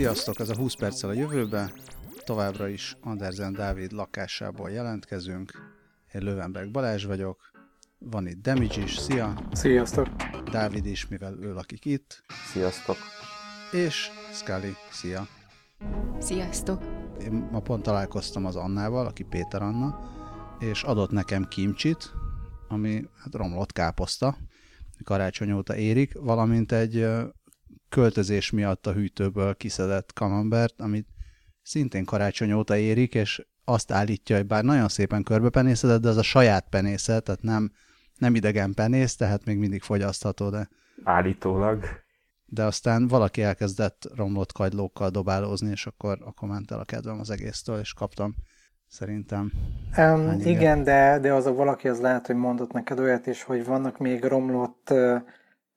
Sziasztok, ez a 20 perccel a jövőbe. Továbbra is Anderzen Dávid lakásából jelentkezünk. Én Lövenberg Balázs vagyok. Van itt Demics is, szia! Sziasztok! Dávid is, mivel ő lakik itt. Sziasztok! És Skali, szia! Sziasztok! Én ma pont találkoztam az Annával, aki Péter Anna, és adott nekem kimcsit, ami hát romlott káposzta, karácsony óta érik, valamint egy költözés miatt a hűtőből kiszedett kamembert, amit szintén karácsony óta érik, és azt állítja, hogy bár nagyon szépen körbepenészedett, de az a saját penészet, tehát nem idegen penész, tehát még mindig fogyasztható, de... Állítólag. De aztán valaki elkezdett romlott kagylókkal dobálózni, és akkor ment el a kedvem az egésztől, és kaptam szerintem. Igen, de az a valaki, az lehet, hogy mondott neked olyat is, hogy vannak még romlott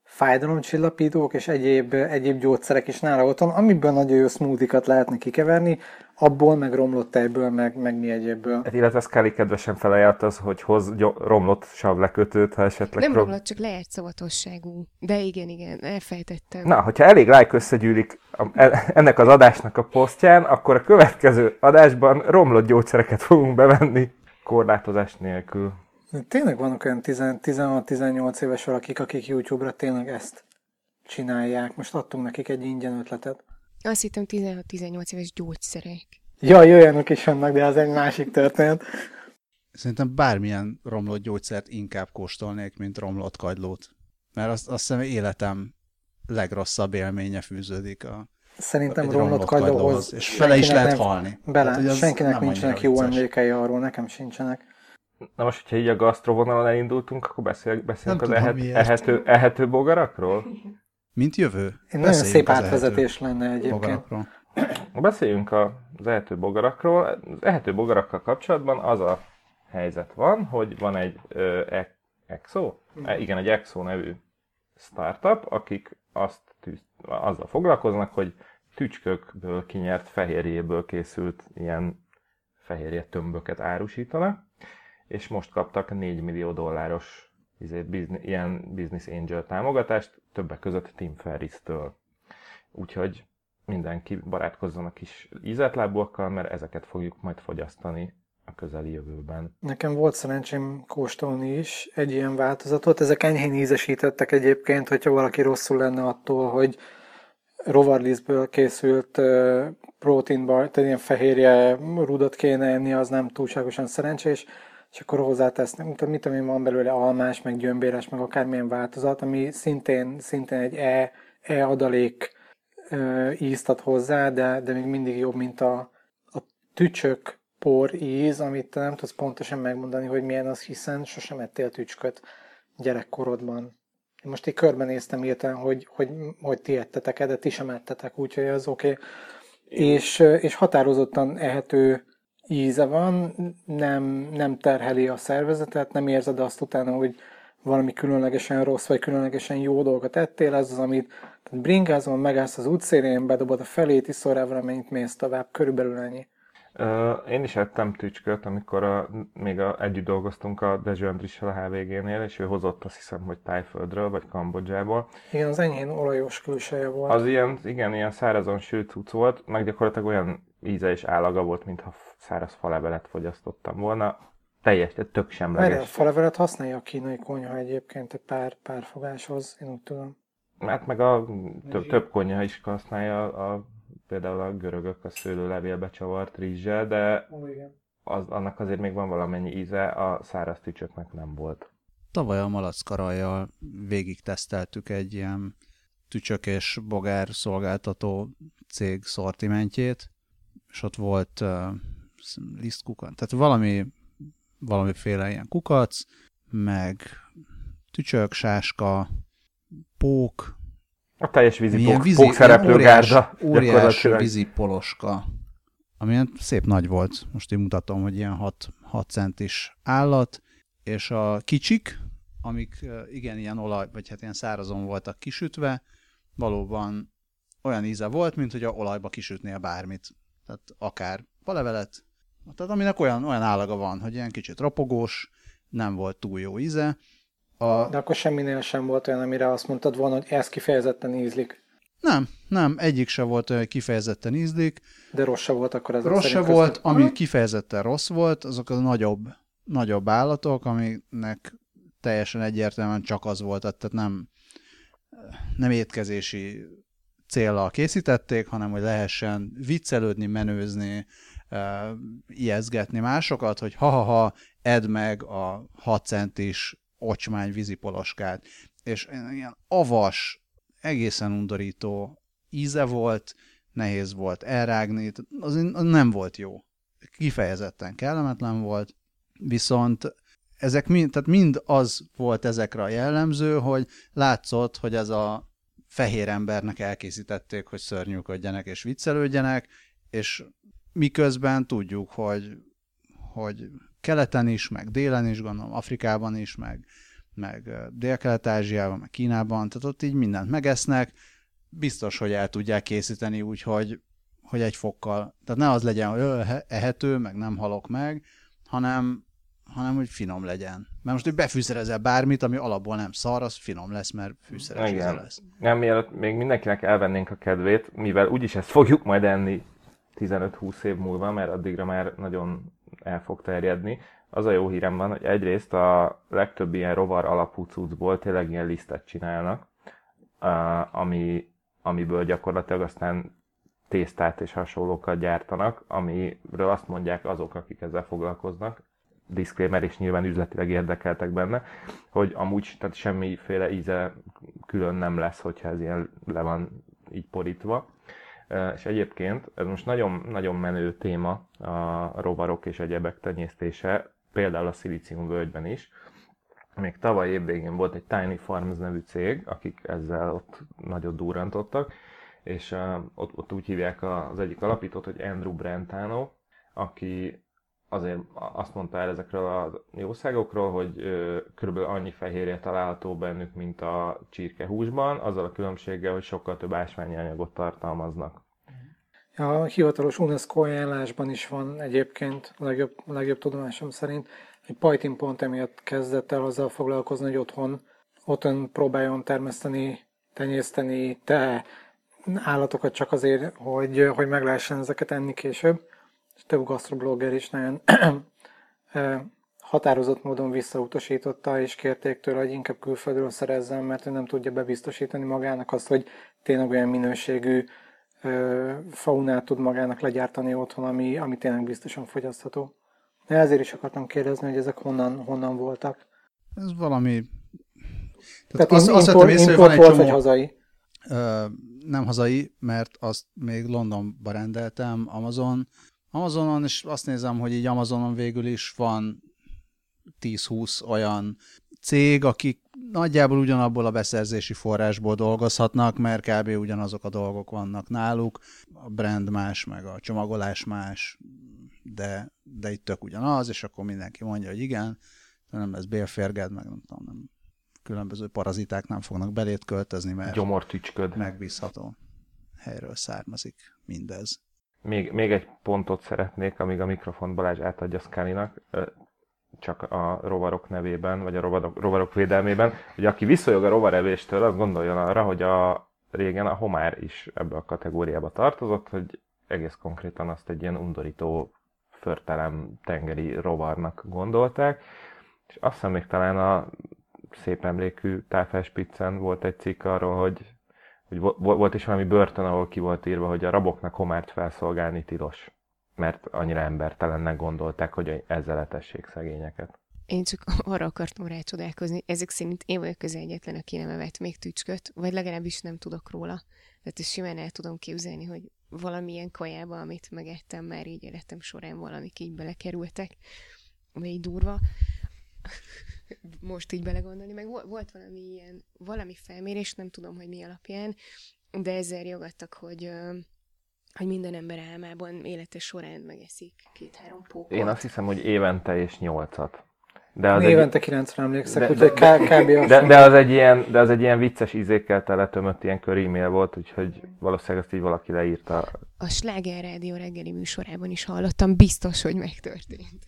fájdalomcsillapítók és egyéb gyógyszerek is nála otthon, amiből nagyon jó smoothie-kat lehetne kikeverni, abból, meg romlott tejből, meg mi egyébből. Hát, illetve Skali kedvesen felajánlott az, hogy hoz romlott savlekötőt, ha esetleg... Nem romlott, csak lejárt szavatosságú. De igen, elfejtettem. Na, hogyha elég like összegyűlik ennek az adásnak a posztján, akkor a következő adásban romlott gyógyszereket fogunk bevenni korlátozás nélkül. Tényleg vannak olyan 16-18 éves valakik, akik YouTube-ra tényleg ezt csinálják. Most adtunk nekik egy ingyen ötletet. Azt hittem 16-18 éves gyógyszerek. Ja, jöjjenek is annak, de az egy másik történet. Szerintem bármilyen romlott gyógyszert inkább kóstolnék, mint romlott kagylót. Mert azt hiszem életem legrosszabb élménye fűződik a... Szerintem romlott kagylóhoz. És fele is lehet halni. Hát, senkinek nincsenek jó emlékei arról, nekem sincsenek. Na most, hogyha így a gasztrovonalon elindultunk, akkor beszélünk az elhető bogarakról? Mint jövő. Nagyon szép átvezetés lenne egyébként. Bogarakról. Beszéljünk az elhető bogarakról. Az elhető bogarakkal kapcsolatban az a helyzet van, hogy van egy Exo? Igen, egy Exo nevű startup, akik azzal foglalkoznak, hogy tücskökből kinyert fehérjéből készült ilyen fehérjetömböket árusítanak. És most kaptak $4 millió ilyen business angel támogatást, többek között Tim Ferris-től. Úgyhogy mindenki barátkozzon a kis ízeltlábúakkal, mert ezeket fogjuk majd fogyasztani a közeli jövőben. Nekem volt szerencsém kóstolni is egy ilyen változatot. Ezek enyhén ízesítettek egyébként, hogyha valaki rosszul lenne attól, hogy rovarlisztből készült proteinbar, tehát ilyen fehérje rudat kéne enni, az nem túlságosan szerencsés. És akkor hozzátesznek, mit tudom én, van belőle almás, meg gyömbéres, meg akármilyen változat, ami szintén egy adalék ízt ad hozzá, de még mindig jobb, mint a tücsök por íz, amit nem tudsz pontosan megmondani, hogy milyen az, hiszen sosem ettél tücsköt gyerekkorodban. Most így körbenéztem írtán, hogy ti ettetek, de ti sem ettetek, úgyhogy az oké. És határozottan ehető íze van, nem terheli a szervezetet, nem érzed azt utána, hogy valami különlegesen rossz, vagy különlegesen jó dolgot ettél, ez az, amit bringázol, megállsz az útszélén, bedobod a felét, iszol rá valamennyit, mész tovább, körülbelül ennyi. Én is ettem tücsköt, amikor együtt dolgoztunk a Dejő Andrissal a HVG-nél, és ő hozott, azt hiszem, hogy Tájföldről, vagy Kambodzsából. Igen, az enyhén olajos külseje volt. Az ilyen szárazon sült cucc volt, meg gyakorlatilag olyan íze és állaga volt, mintha száraz falevelet fogyasztottam volna. Teljesen, tök semleges. A falevelet használja a kínai konyha egyébként egy pár fogáshoz, én úgy tudom. Hát meg a több konyha is használja, például a görögök a szőlőlevélbe csavart rizssel, de annak azért még van valamennyi íze, a száraz tücsöknek nem volt. Tavaly a Malackarajjal végig teszteltük egy ilyen tücsök és bogár szolgáltató cég szortimentjét, és ott volt lisztkukac, tehát valamiféle ilyen kukac, meg tücsök, sáska, pók, a teljes vízi pókszereplőgárda. Óriás vízi poloska, amilyen szép nagy volt. Most én mutatom, hogy ilyen 6 centis állat, és a kicsik, amik igen ilyen olaj, vagy hát ilyen szárazon voltak kisütve, valóban olyan íze volt, mint hogy a olajba kisütnél bármit. Tehát akár falevelet, tehát aminek olyan állaga van, hogy ilyen kicsit ropogós, nem volt túl jó íze. De akkor semminél sem volt olyan, amire azt mondtad volna, hogy ez kifejezetten ízlik. Nem, egyik se volt kifejezetten ízlik. De rossz se volt akkor ez. Rossz se volt, ami kifejezetten rossz volt, azok a nagyobb állatok, amiknek teljesen egyértelműen csak az volt, tehát nem étkezési céllal készítették, hanem hogy lehessen viccelődni, menőzni, ijeszgetni másokat, hogy ha-ha-ha, edd meg a 6 centis ocsmány vízipoloskát. És ilyen avas, egészen undorító íze volt, nehéz volt elrágni, az nem volt jó. Kifejezetten kellemetlen volt, viszont ezek mind az volt ezekre a jellemző, hogy látszott, hogy ez a fehér embernek elkészítették, hogy szörnyűködjenek és viccelődjenek, és miközben tudjuk, hogy keleten is, meg délen is, gondolom Afrikában is, meg Dél-Kelet-Ázsiában, meg Kínában, tehát ott így mindent megesznek, biztos, hogy el tudják készíteni úgy, hogy egy fokkal, tehát ne az legyen, hogy ehető, meg nem halok meg, hanem hogy finom legyen. Mert most, hogy befűszerezel bármit, ami alapból nem szar, az finom lesz, mert fűszeres lesz. Nem, mielőtt még mindenkinek elvennénk a kedvét, mivel úgyis ezt fogjuk majd enni 15-20 év múlva, mert addigra már nagyon el fog terjedni. Az a jó hírem van, hogy egyrészt a legtöbb ilyen rovar alapú cuccból tényleg ilyen lisztet csinálnak, amiből gyakorlatilag aztán tésztát és hasonlókat gyártanak, amiről azt mondják azok, akik ezzel foglalkoznak, disclaimer, és nyilván üzletileg érdekeltek benne, hogy amúgy tehát semmiféle íze külön nem lesz, hogyha ez ilyen le van így porítva. És egyébként ez most nagyon, nagyon menő téma a rovarok és egyebek tenyésztése, például a Szilícium-völgyben is. Még tavaly évvégén volt egy Tiny Farms nevű cég, akik ezzel ott nagyon durrantottak, és ott úgy hívják az egyik alapítót, hogy Andrew Brentano, aki azért azt mondta el ezekről az jószágokról, hogy körülbelül annyi fehérje található bennük, mint a csirkehúsban, azzal a különbséggel, hogy sokkal több ásványi anyagot tartalmaznak. A hivatalos UNESCO ajánlásban is van egyébként, legjobb tudomásom szerint, hogy Pajtin pont emiatt kezdett el azzal foglalkozni, hogy otthon próbáljon termeszteni, tenyészteni állatokat csak azért, hogy meg lehessen ezeket enni később. És több gasztroblogger is nagyon határozott módon visszautasította, és kérték tőle, hogy inkább külföldről szerezzen, mert ő nem tudja bebiztosítani magának azt, hogy tényleg olyan minőségű faunát tud magának legyártani otthon, ami tényleg biztosan fogyasztható. De ezért is akartam kérdezni, hogy ezek honnan voltak. Ez valami... Tehát azt vettem észre, hogy van egy csomó... vagy hazai? Nem hazai, mert azt még Londonba rendeltem, Amazonon, és azt nézem, hogy így Amazonon végül is van 10-20 olyan cég, akik nagyjából ugyanabból a beszerzési forrásból dolgozhatnak, mert kb. Ugyanazok a dolgok vannak náluk. A brand más, meg a csomagolás más, de itt tök ugyanaz, és akkor mindenki mondja, hogy igen, nem lesz bélférged, meg nem tudom, különböző paraziták nem fognak belét költözni, mert gyomortücsköd. Megbízható helyről származik mindez. Még egy pontot szeretnék, amíg a mikrofont Balázs átadja Skalinak, csak a rovarok nevében, vagy a rovarok védelmében, hogy aki visszajog a rovarevéstől, az gondoljon arra, hogy régen a homár is ebbe a kategóriába tartozott, hogy egész konkrétan azt egy ilyen undorító, förtelem tengeri rovarnak gondolták, és azt hiszem még talán a szép emlékű Táfelspiccen volt egy cikk arról, hogy volt is valami börtön, ahol ki volt írva, hogy a raboknak homárt felszolgálni tilos. Mert annyira embertelennek gondolták, hogy ezzel etessék szegényeket. Én csak arra akartam rácsodálkozni, ezek szerint én vagyok az egyetlen, aki nem evett még tücsköt, vagy legalábbis nem tudok róla. Tehát simán el tudom képzelni, hogy valamilyen kajába, amit megettem már így életem során, valamik így belekerültek, vagy durva. Most így belegondolni, meg volt valami felmérés, nem tudom, hogy mi alapján, de ezzel jogadtak, hogy minden ember álmában élete során megeszik 2-3 pókot. Én azt hiszem, hogy évente és 8-at. Évente 9-re emlékszek, úgyhogy kb. De az egy ilyen vicces ízékkel teletömött ilyen körímél volt, úgyhogy valószínűleg azt így valaki leírta. A Schlager Rádió reggeli műsorában is hallottam, biztos, hogy megtörtént.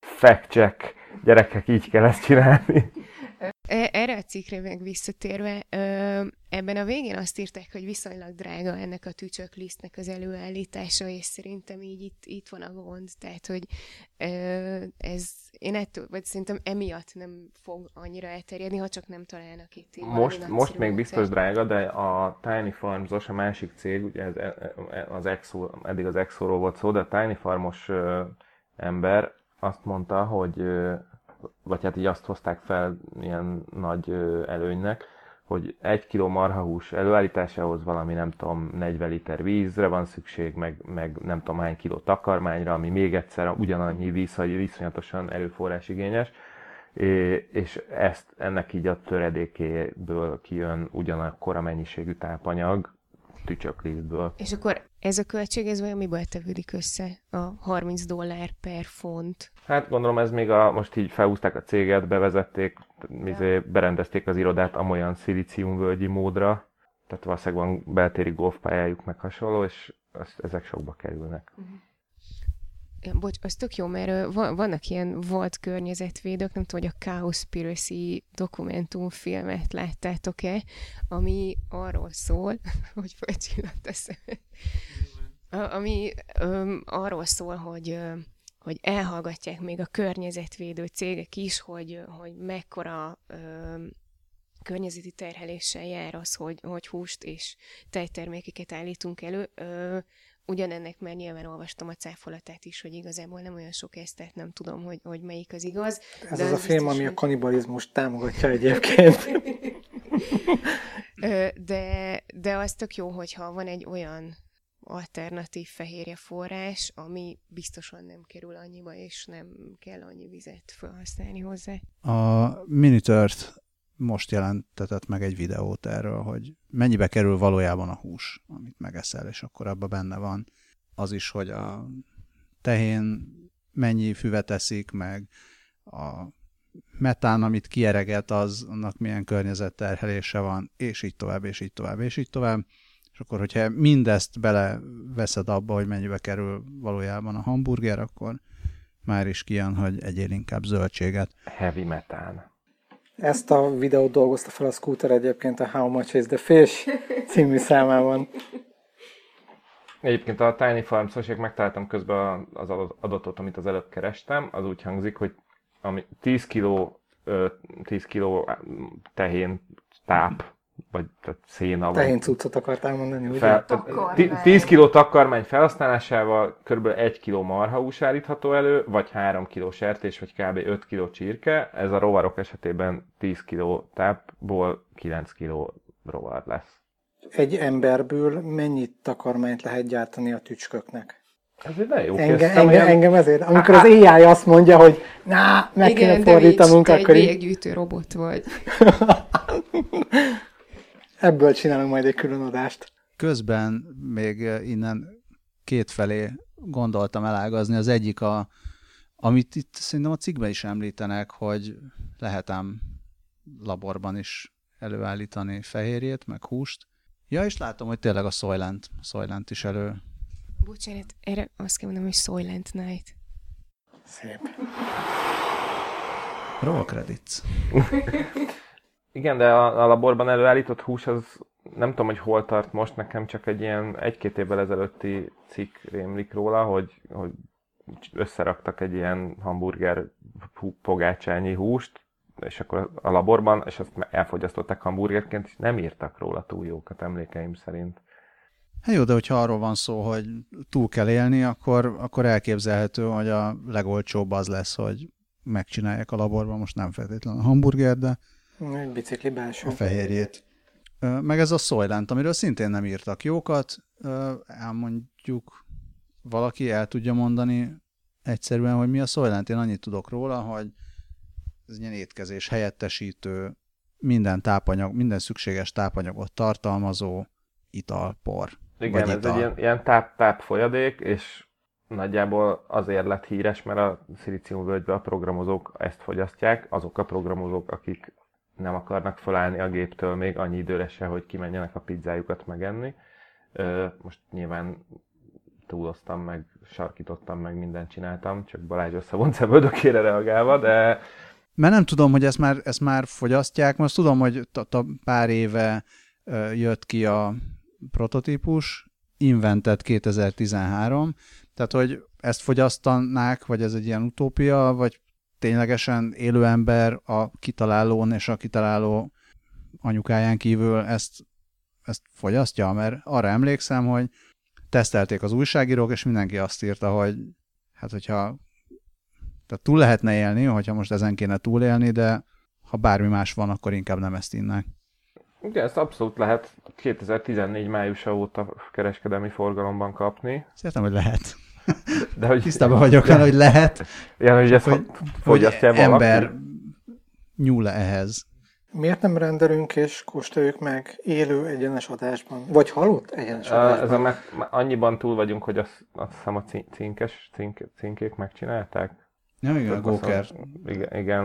Fact check. Gyerekek, így kell ezt csinálni. Erre a cikkre meg visszatérve, ebben a végén azt írták, hogy viszonylag drága ennek a tücsöklisztnek az előállítása, és szerintem így itt van a gond, tehát, hogy ez, én ettől, vagy szerintem emiatt nem fog annyira elterjedni, ha csak nem találnak itt. Most még biztos drága, de a Tiny Farms-os, a másik cég, ugye az Exo, eddig az Exo-ról volt szó, de a Tiny Farmos ember azt mondta, hogy vagy hát így azt hozták fel ilyen nagy előnynek, hogy 1 kiló marhahús előállításához valami, nem tudom, 40 liter vízre van szükség, meg nem tudom hány kiló takarmányra, ami még egyszer ugyanannyi víz, hogy viszonyatosan erőforrásigényes, és ezt ennek így a töredékéből kijön ugyanakkora mennyiségű tápanyag tücsöklisztből. És akkor ez a költség, ez vajon miből tevődik össze a $30 per font? Hát gondolom ez még most így felhúzták a céget, bevezették, berendezték az irodát amolyan szilíciumvölgyi módra, tehát valószínűleg van beltéri golfpályájuk meg hasonló, és ezek sokba kerülnek. Uh-huh. Bocs, az tök jó, mert vannak ilyen vad környezetvédők, nem tudom, hogy a Cowspiracy dokumentumfilmet láttátok-e, ami arról szól, hogy fölcsillant a szemed, ami arról szól, hogy elhallgatják még a környezetvédő cégek is, hogy mekkora környezeti terheléssel jár az, hogy húst és tejtermékeket állítunk elő. Ugyanennek már nyilván olvastam a cáfolatát is, hogy igazából nem olyan sok ezt, tehát nem tudom, hogy melyik az igaz. Ez az a film, ami a kanibalizmust támogatja egyébként. De az tök jó, hogyha van egy olyan alternatív fehérje forrás, ami biztosan nem kerül annyiba, és nem kell annyi vizet felhasználni hozzá. A Minute Earth most jelentetett meg egy videót erről, hogy mennyibe kerül valójában a hús, amit megeszel, és akkor abban benne van az is, hogy a tehén mennyi füvet eszik, meg a metán, amit kiereget, annak milyen környezetterhelése van, és így tovább, és így tovább, és így tovább. És akkor, hogyha mindezt beleveszed abba, hogy mennyibe kerül valójában a hamburger, akkor már is kijön, hogy egyél inkább zöldséget. Heavy metán. Ezt a videót dolgozta fel a Scooter egyébként a How Much Is The Fish című számában. Egyébként a Tiny Farms-osék, megtaláltam közben az adatot, amit az előbb kerestem, az úgy hangzik, hogy 10 kiló tehén táp, vagy széna. Tehén cuccot akartál mondani, ugye? 10 kiló takarmány felhasználásával kb. 1 kiló marhahús állítható elő, vagy 3 kiló sertés, vagy kb. 5 kiló csirke. Ez a rovarok esetében 10 kiló tápból 9 kiló rovar lesz. Egy emberből mennyit takarmányt lehet gyártani a tücsköknek? Ez egy nagyon jó kérdés. Engem ezért. Amikor az AI azt mondja, hogy meg kéne fordítanunk, akkor így... Igen, de véggyűjtő robot vagy. Ebből csinálunk majd egy külön adást. Közben még innen kétfelé gondoltam elágazni. Az egyik, amit itt szerintem a cikkben is említenek, hogy lehet ám laborban is előállítani fehérjét, meg húst. Ja, és látom, hogy tényleg a Soylent is elő. Bocsánat, erre azt kell mondanom, hogy Soylent Night. Szép. Roll credits. Igen, de a laborban előállított hús, az nem tudom, hogy hol tart most, nekem csak egy ilyen 1-2 évvel ezelőtti cikk rémlik róla, hogy összeraktak egy ilyen hamburger pogácsányi húst, és akkor a laborban, és azt elfogyasztották hamburgerként, és nem írtak róla túl jókat emlékeim szerint. Hát jó, de hogyha arról van szó, hogy túl kell élni, akkor elképzelhető, hogy a legolcsóbb az lesz, hogy megcsinálják a laborban, most nem feltétlenül a hamburger, de egy bicikli belső. A fehérjét. Meg ez a Soylent, amiről szintén nem írtak jókat, elmondjuk, valaki el tudja mondani egyszerűen, hogy mi a Soylent. Én annyit tudok róla, hogy ez ilyen étkezés helyettesítő, minden tápanyag, minden szükséges tápanyagot tartalmazó italpor. Igen, ez egy ilyen táp folyadék, és nagyjából azért lett híres, mert a szilíciumvölgyben a programozók ezt fogyasztják, azok a programozók, akik nem akarnak felállni a géptől még annyi időre se, hogy kimenjenek a pizzájukat megenni. Most nyilván túloztam meg, sarkítottam meg, mindent csináltam, csak Balázs összevont szemöldökére reagálva, de... Mert nem tudom, hogy ezt már fogyasztják. Most tudom, hogy pár éve jött ki a prototípus, Invented 2013, tehát hogy ezt fogyasztanák, vagy ez egy ilyen utópia, vagy ténylegesen élő ember a kitalálón és a kitaláló anyukáján kívül ezt fogyasztja, mert arra emlékszem, hogy tesztelték az újságírók, és mindenki azt írta, hogy hát hogyha tehát túl lehetne élni, hogyha most ezen kéne túlélni, de ha bármi más van, akkor inkább nem ezt innák. Ugye ezt abszolút lehet 2014 májusa óta kereskedelmi forgalomban kapni. Szerintem, hogy lehet. De hogy tisztában vagyok vele, hogy lehet. Igen, hogy ezt fogyasztja valaki. Ember nyúl ehhez. Miért nem rendelünk és kóstoljuk meg élő egyenes adásban? Vagy halott egyenes adásban? Ezen már annyiban túl vagyunk, hogy azt hiszem a cinkék megcsinálták. Ja, igen, a Góker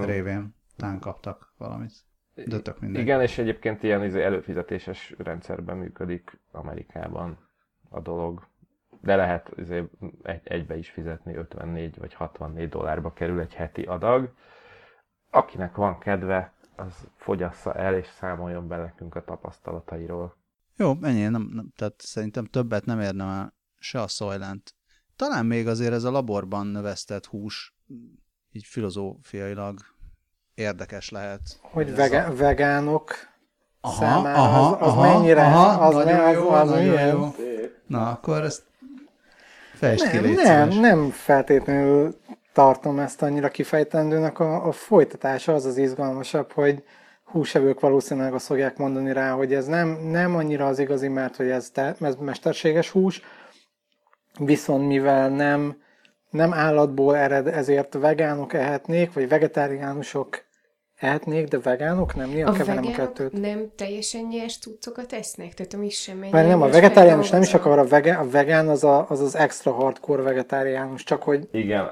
révén tán kaptak valamit. De tök mindegy. Igen, és egyébként ilyen előfizetéses rendszerben működik Amerikában a dolog. De lehet egybe is fizetni, 54 vagy 64 dollárba kerül egy heti adag. Akinek van kedve, az fogyassza el és számoljon be nekünk a tapasztalatairól. Jó, ennyi. Nem, tehát szerintem többet nem érne már se a Soylent. Talán még azért ez a laborban növesztett hús így filozófiailag érdekes lehet. Hogy vegánok számára az mennyire... Nagyon jó. Na, akkor ezt fejtsd ki, légy szíves. Nem feltétlenül tartom ezt annyira kifejtendőnek. A folytatása az izgalmasabb, hogy húsevők valószínűleg azt fogják mondani rá, hogy ez nem annyira az igazi, mert hogy ez mesterséges hús, viszont mivel nem állatból ered, ezért vegánok ehetnék, vagy vegetáriánusok ehetnék, de vegánok nem, néha keverem a kettőt. Nem teljesen nyers cuccokat esznek, tehát ami sem ennyi. Mert nem, a vegetáriánus nem is akar, a vegán az extra hardcore vegetáriánus, csak hogy... Igen,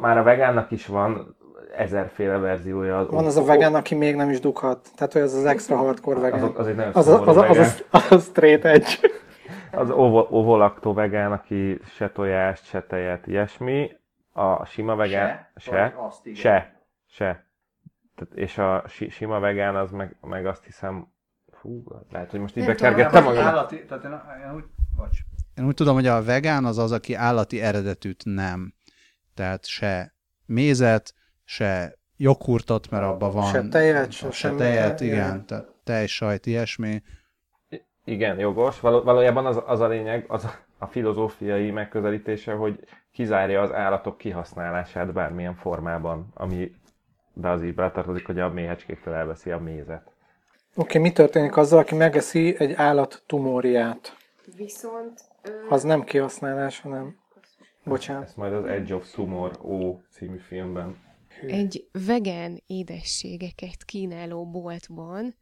már a vegánnak is van ezerféle verziója. Van az a vegán, aki még nem is dughat, tehát hogy az az extra hardcore vegán. Az egy nagyon szomorú vegán. Az a straight edge. Az ovolaktó vegán, aki se tojást, se tejet, ilyesmi. A sima vegán... Se. És a sima vegán az meg azt hiszem... Fú, lehet, hogy most így bekergettem magamat. Én úgy tudom, hogy a vegán az, aki állati eredetűt nem. Tehát se mézet, se joghurtot, mert abban van... Se tejet, igen. Tej, sajt, ilyesmi. Igen, jogos. Valójában az a lényeg, az a filozófiai megközelítése, hogy kizárja az állatok kihasználását bármilyen formában, ami de az így beletartozik, hogy a méhecskéktől elveszi a mézet. Oké, mi történik azzal, aki megeszi egy állat tumorját? Viszont... Az nem kihasználás, hanem... Bocsánat. Ez majd az Edge of Sumor O című filmben. Egy vegán édességeket kínáló boltban...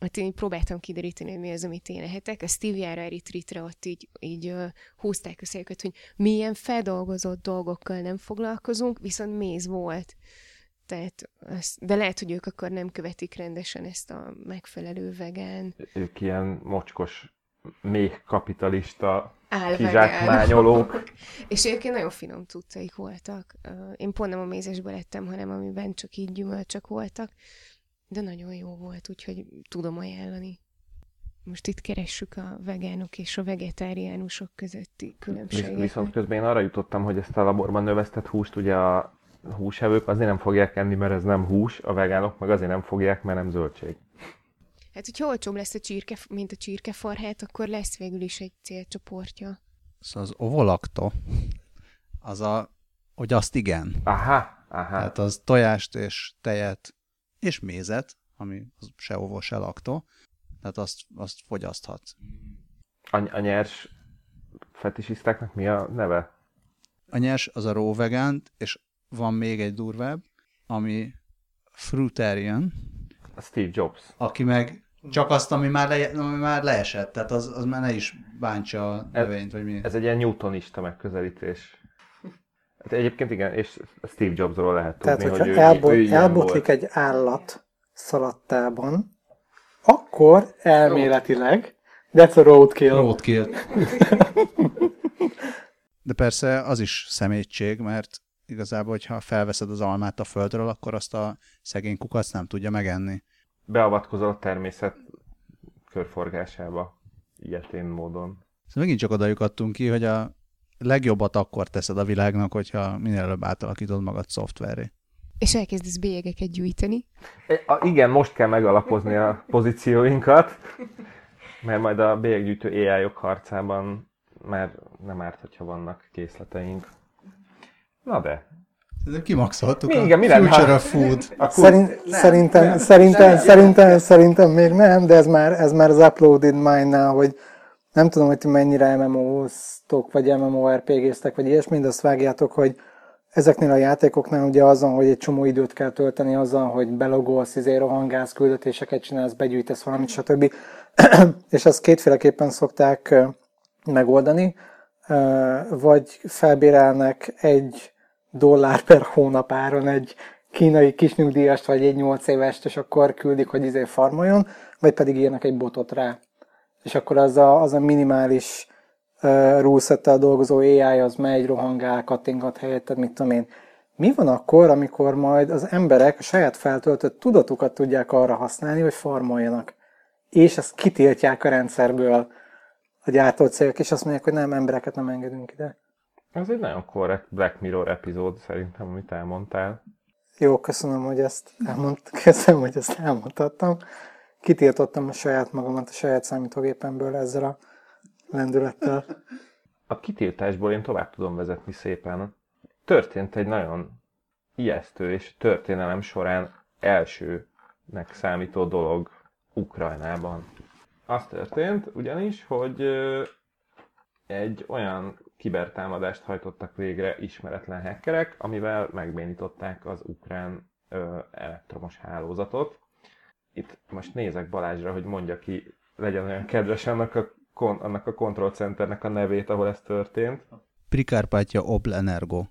Ott én próbáltam kideríteni, hogy mi az, amit én ehetek. A Stevia-ra, Eritritre ott így húzták össze őket, hogy milyen feldolgozott dolgokkal nem foglalkozunk, viszont méz volt. Tehát de lehet, hogy ők akkor nem követik rendesen ezt a megfelelő vegán. Ők ilyen mocskos, még kapitalista kizsákmányolók. És ők nagyon finom cuccaik voltak. Én pont nem a mézesből ettem, hanem amiben csak így gyümölcsök voltak. De nagyon jó volt, úgyhogy tudom ajánlani. Most itt keressük a vegánok és a vegetáriánusok közötti különbséget. Viszont közben én arra jutottam, hogy ezt a laborban növesztett húst, ugye a húsevők azért nem fogják enni, mert ez nem hús, a vegánok meg azért nem fogják, mert nem zöldség. Hát, hogyha olcsóbb lesz a csirke, mint a csirkefarhát, akkor lesz végül is egy célcsoportja. Szóval az ovolakta, az hogy azt igen. Aha. Tehát az tojást és tejet és mézet, ami se ovo, se laktó, tehát azt fogyaszthat. A nyers fetisisztáknak mi a neve? A nyers az a raw vegan, és van még egy durvább, ami fruitarian. A Steve Jobs. Aki meg csak azt, ami már leesett, tehát az már ne is bántsa a növényt, vagy mi. Ez egy ilyen newtonista megközelítés. Hát egyébként igen, és Steve Jobsról lehet tudni, tehát, hogy ő elbotlik egy állat szaladtában, akkor elméletileg that's a roadkill. De persze az is szemétség, mert igazából, hogyha felveszed az almát a földről, akkor azt a szegény kukac nem tudja megenni. Beavatkozol a természet körforgásába ilyetén módon. Szóval megint csak oda lyukadtunk ki, hogy a legjobbat akkor teszed a világnak, hogyha minél előbb átalakítod magad szoftverré. És elkezdesz bélyegeket gyűjteni. Igen, most kell megalapozni a pozícióinkat, mert majd a bélyeggyűjtő AI-ok harcában már nem árt, hogyha vannak készleteink. Na de. Szerintem kimaxoltuk Future of Food. Szerintem még nem, de ez már az Uploaded Mine-nál, hogy nem tudom, hogy ti mennyire MMO-ztok, vagy MMORPG-ztek, vagy ilyesmi, de azt vágjátok, hogy ezeknél a játékoknál ugye azon, hogy egy csomó időt kell tölteni azzal, hogy belogolsz, rohangálsz, küldetéseket csinálsz, begyűjtesz valamit, stb. És ezt kétféleképpen szokták megoldani, vagy felbérelnek $1 per hónap áron egy kínai kisnyugdíjast, vagy egy 8 évest, és akkor küldik, hogy farmoljon, vagy pedig írnak egy botot rá. És akkor az a minimális rúlszettel dolgozó AI az megy, rohangál, kattingat helyetted, mit tudom én. Mi van akkor, amikor majd az emberek a saját feltöltött tudatukat tudják arra használni, hogy farmoljanak? És ezt kitiltják a rendszerből a gyártócégek, és azt mondják, hogy nem, embereket nem engedünk ide. Ez egy nagyon korrekt Black Mirror epizód szerintem, amit elmondtál. Jó, köszönöm, hogy ezt elmondhattam. Kitiltottam a saját magamat a saját számítógépemből ezzel a lendülettel. A kitiltásból én tovább tudom vezetni szépen. Történt egy nagyon ijesztő és történelem során elsőnek számító dolog Ukrajnában. Az történt ugyanis, hogy egy olyan kibertámadást hajtottak végre ismeretlen hackerek, amivel megbénították az ukrán elektromos hálózatot. Itt most nézek Balázsra, hogy mondja ki, legyen olyan kedves annak a control centernek a nevét, ahol ez történt. Prikárpátya oblenergo.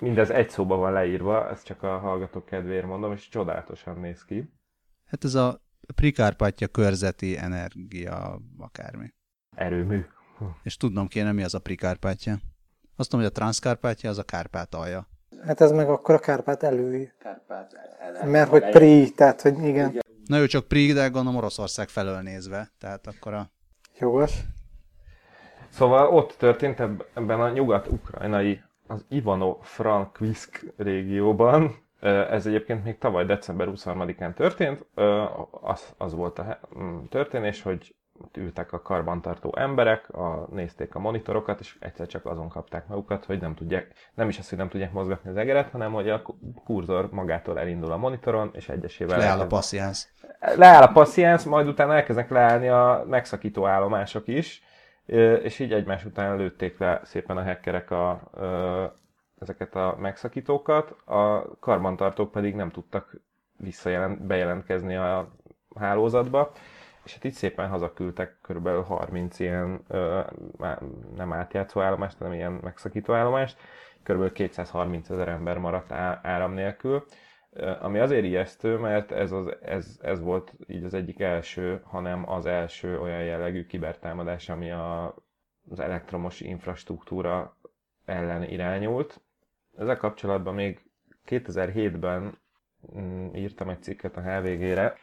Mindez egy szóban van leírva, ezt csak a hallgatók kedvéért mondom, és csodálatosan néz ki. Hát ez a Prikárpátya körzeti energia akármi. Erőmű. És tudnom kéne, mi az a Prikárpátya. Azt tudom, hogy a Transzkárpátya az a Kárpátalja. Hát ez meg akkor a Kárpát elői. Mert hogy Pri, tehát hogy igen. Na jó, csak Pri, de gondolom Oroszország felől nézve. Tehát akkor a... Jogos. Szóval ott történt ebben a nyugat-ukrajnai, az Ivano-Frankwyszk régióban. Ez egyébként még tavaly december 23-án történt. Az volt a történés, hogy ültek a karbantartó emberek, nézték a monitorokat, és egyszer csak azon kapták magukat, hogy nem tudják, nem is azt, hogy nem tudják mozgatni az egeret, hanem hogy a kurzor magától elindul a monitoron, és egyesével... Leáll a passziánsz. Leáll a passziánsz, majd utána elkezdenek leállni a megszakító állomások is, és így egymás után lőtték le szépen a hackerek ezeket a megszakítókat, a karbantartók pedig nem tudtak bejelentkezni a hálózatba, és hát így szépen hazaküldtek kb. 30 ilyen nem átjátszó állomást, hanem ilyen megszakító állomást. Kb. 230,000 ember maradt áram nélkül, ami azért ijesztő, mert ez volt így az egyik első, hanem az első olyan jellegű kibertámadás, ami az elektromos infrastruktúra ellen irányult. Ezzel kapcsolatban még 2007-ben írtam egy cikket a HVG-re,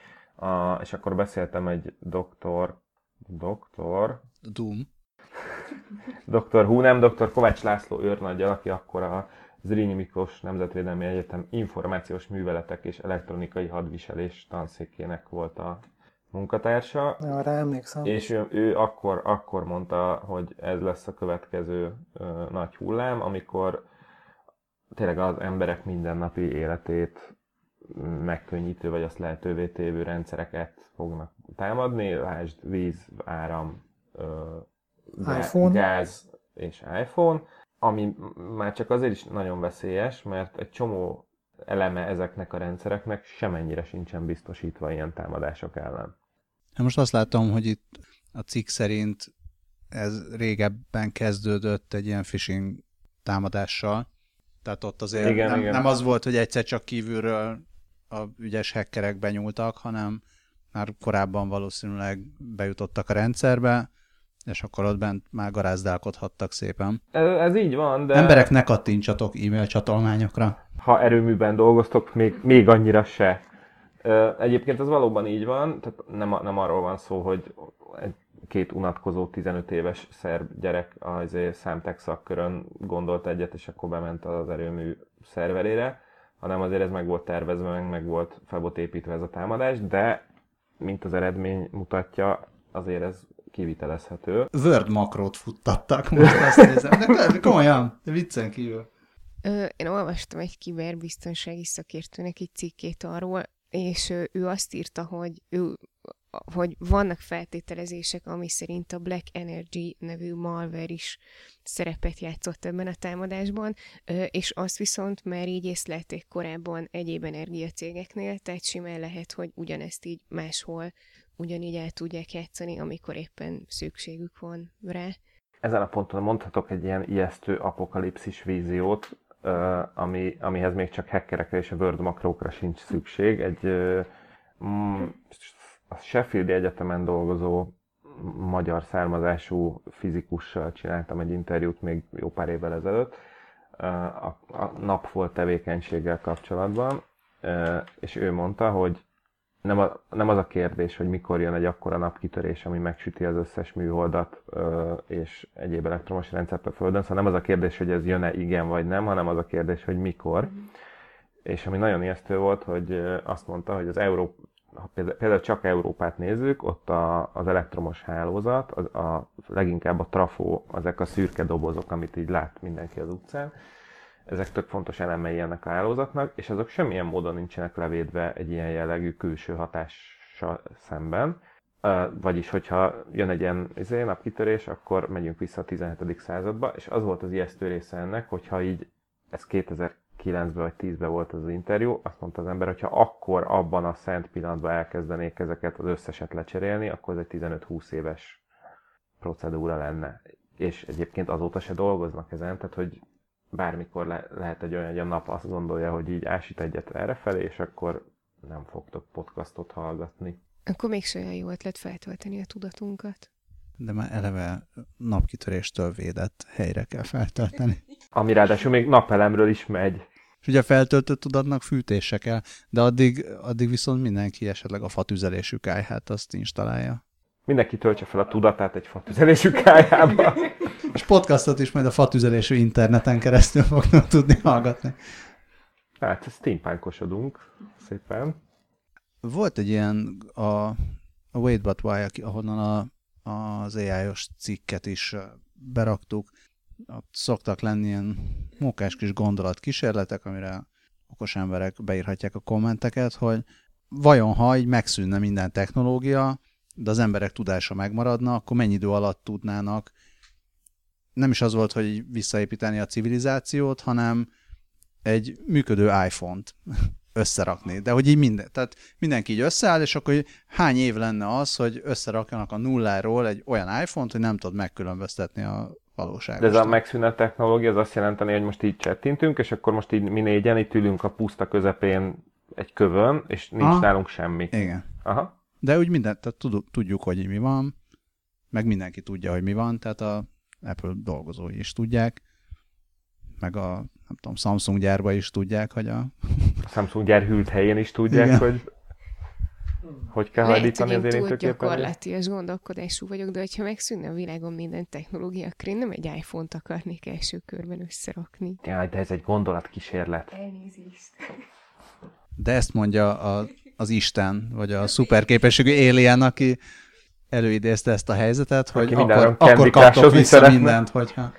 és akkor beszéltem egy doktor Kovács László őrnaggyal, aki akkor a Zrínyi Miklós Nemzetvédelmi Egyetem információs műveletek és elektronikai hadviselés tanszékének volt a munkatársa. Ja, rá emlékszem. És ő akkor mondta, hogy ez lesz a következő nagy hullám, amikor tényleg az emberek mindennapi életét megkönnyítő, vagy azt lehetővé tévő rendszereket fognak támadni, lásd víz, áram, gáz és iPhone, ami már csak azért is nagyon veszélyes, mert egy csomó eleme ezeknek a rendszereknek semennyire sincsen biztosítva ilyen támadások ellen. Most azt látom, hogy itt a cikk szerint ez régebben kezdődött egy ilyen phishing támadással, tehát ott azért igen. Nem az volt, hogy egyszer csak kívülről a ügyes hackerek benyúltak, hanem már korábban valószínűleg bejutottak a rendszerbe, és akkor ott bent már garázdálkodhattak szépen. Ez így van, de... Emberek, ne kattintsatok e-mail csatolmányokra. Ha erőműben dolgoztok, még annyira se. Egyébként ez valóban így van, tehát nem arról van szó, hogy két unatkozó 15 éves szerb gyerek az számtech szakkörön gondolt egyet, és akkor bement az erőmű szerverére, hanem azért ez meg volt tervezve, meg volt fel volt építve ez a támadás, de mint az eredmény mutatja, azért ez kivitelezhető. Word makrót futtattak, most azt nézem, de komolyan, de viccen kívül. Én olvastam egy kiberbiztonsági szakértőnek egy cikkét arról, és ő azt írta, hogy vannak feltételezések, ami szerint a Black Energy nevű malware is szerepet játszott ebben a támadásban, és azt viszont már így észlelték korábban egyéb energiacégeknél, tehát simán lehet, hogy ugyanezt így máshol ugyanígy el tudják játszani, amikor éppen szükségük van rá. Ezen a ponton mondhatok egy ilyen ijesztő apokalipszis víziót, amihez még csak hackerekre és a Word makrókra sincs szükség. Egy a Sheffieldi Egyetemen dolgozó magyar származású fizikussal csináltam egy interjút még jó pár évvel ezelőtt, a Napfolt tevékenységgel kapcsolatban, és ő mondta, hogy nem az a kérdés, hogy mikor jön egy akkora napkitörés, ami megsüti az összes műholdat és egyéb elektromos rendszert a Földön, szóval nem az a kérdés, hogy ez jön-e igen vagy nem, hanem az a kérdés, hogy mikor. Mm. És ami nagyon ijesztő volt, hogy azt mondta, hogy az Európa, például csak Európát nézzük, ott az elektromos hálózat, leginkább a trafó, ezek a szürke dobozok, amit így lát mindenki az utcán, ezek tök fontos elemei ennek a hálózatnak, és azok semmilyen módon nincsenek levédve egy ilyen jellegű külső hatással szemben. Vagyis, hogyha jön egy ilyen napkitörés, akkor megyünk vissza a 17. századba, és az volt az ijesztő része ennek, hogyha így, ez 2009-ben vagy 2010-ben volt az interjú, azt mondta az ember, hogyha akkor abban a szent pillanatban elkezdenék ezeket az összeset lecserélni, akkor ez egy 15-20 éves procedúra lenne. És egyébként azóta se dolgoznak ezen, tehát hogy bármikor lehet egy olyan, hogy a nap azt gondolja, hogy így ásít egyet errefelé, és akkor nem fogtok podcastot hallgatni. Akkor mégse olyan jó ötlet feltölteni a tudatunkat. De már eleve napkitöréstől védett helyre kell feltölteni. Ami ráadásul még napelemről is megy. És ugye a feltöltött tudatnak fűtése kell, de addig viszont mindenki esetleg a fatüzelésű kályhát azt installálja. Mindenki töltse fel a tudatát egy fatüzelésű kályhába. És podcastot is majd a fatüzelésű interneten keresztül fognak tudni hallgatni. Hát, steampunkosodunk szépen. Volt egy ilyen a Wait But Why, ahonnan az AI-os cikket is beraktuk. Ott szoktak lenni ilyen mókás kis gondolatkísérletek, amire okos emberek beírhatják a kommenteket, hogy vajon ha így megszűnne minden technológia, de az emberek tudása megmaradna, akkor mennyi idő alatt tudnának, nem is az volt, hogy visszaépíteni a civilizációt, hanem egy működő iPhone-t összerakni. De hogy így tehát mindenki így összeáll, és akkor hány év lenne az, hogy összerakjanak a nulláról egy olyan iPhone-t, hogy nem tud megkülönböztetni a valóságostól. De ez a megszűnő technológia, az azt jelenteni, hogy most így csettintünk, és akkor most így mi négyen itt ülünk a puszta közepén egy kövön, és nincs nálunk semmi. Igen. Aha. De úgy mindent, tehát tudjuk, hogy mi van, meg mindenki tudja, hogy mi van, tehát a Apple dolgozói is tudják, meg a Samsung gyárba is tudják, hogy a Samsung gyár hűlt helyén is tudják, igen, hogy kell hajlítani az érintőképpen. Lehet, hogy én túl gyakorlatias gondolkodású vagyok, de hogyha megszűnne a világon minden technológia, akkor én nem egy iPhone-t akarnék első körben összerakni. Jaj, de ez egy gondolatkísérlet. Elnézést. De ezt mondja az Isten, vagy a szuperképességű alien, aki előidézte ezt a helyzetet, hogy akkor kaptok vissza mindent, hogyha...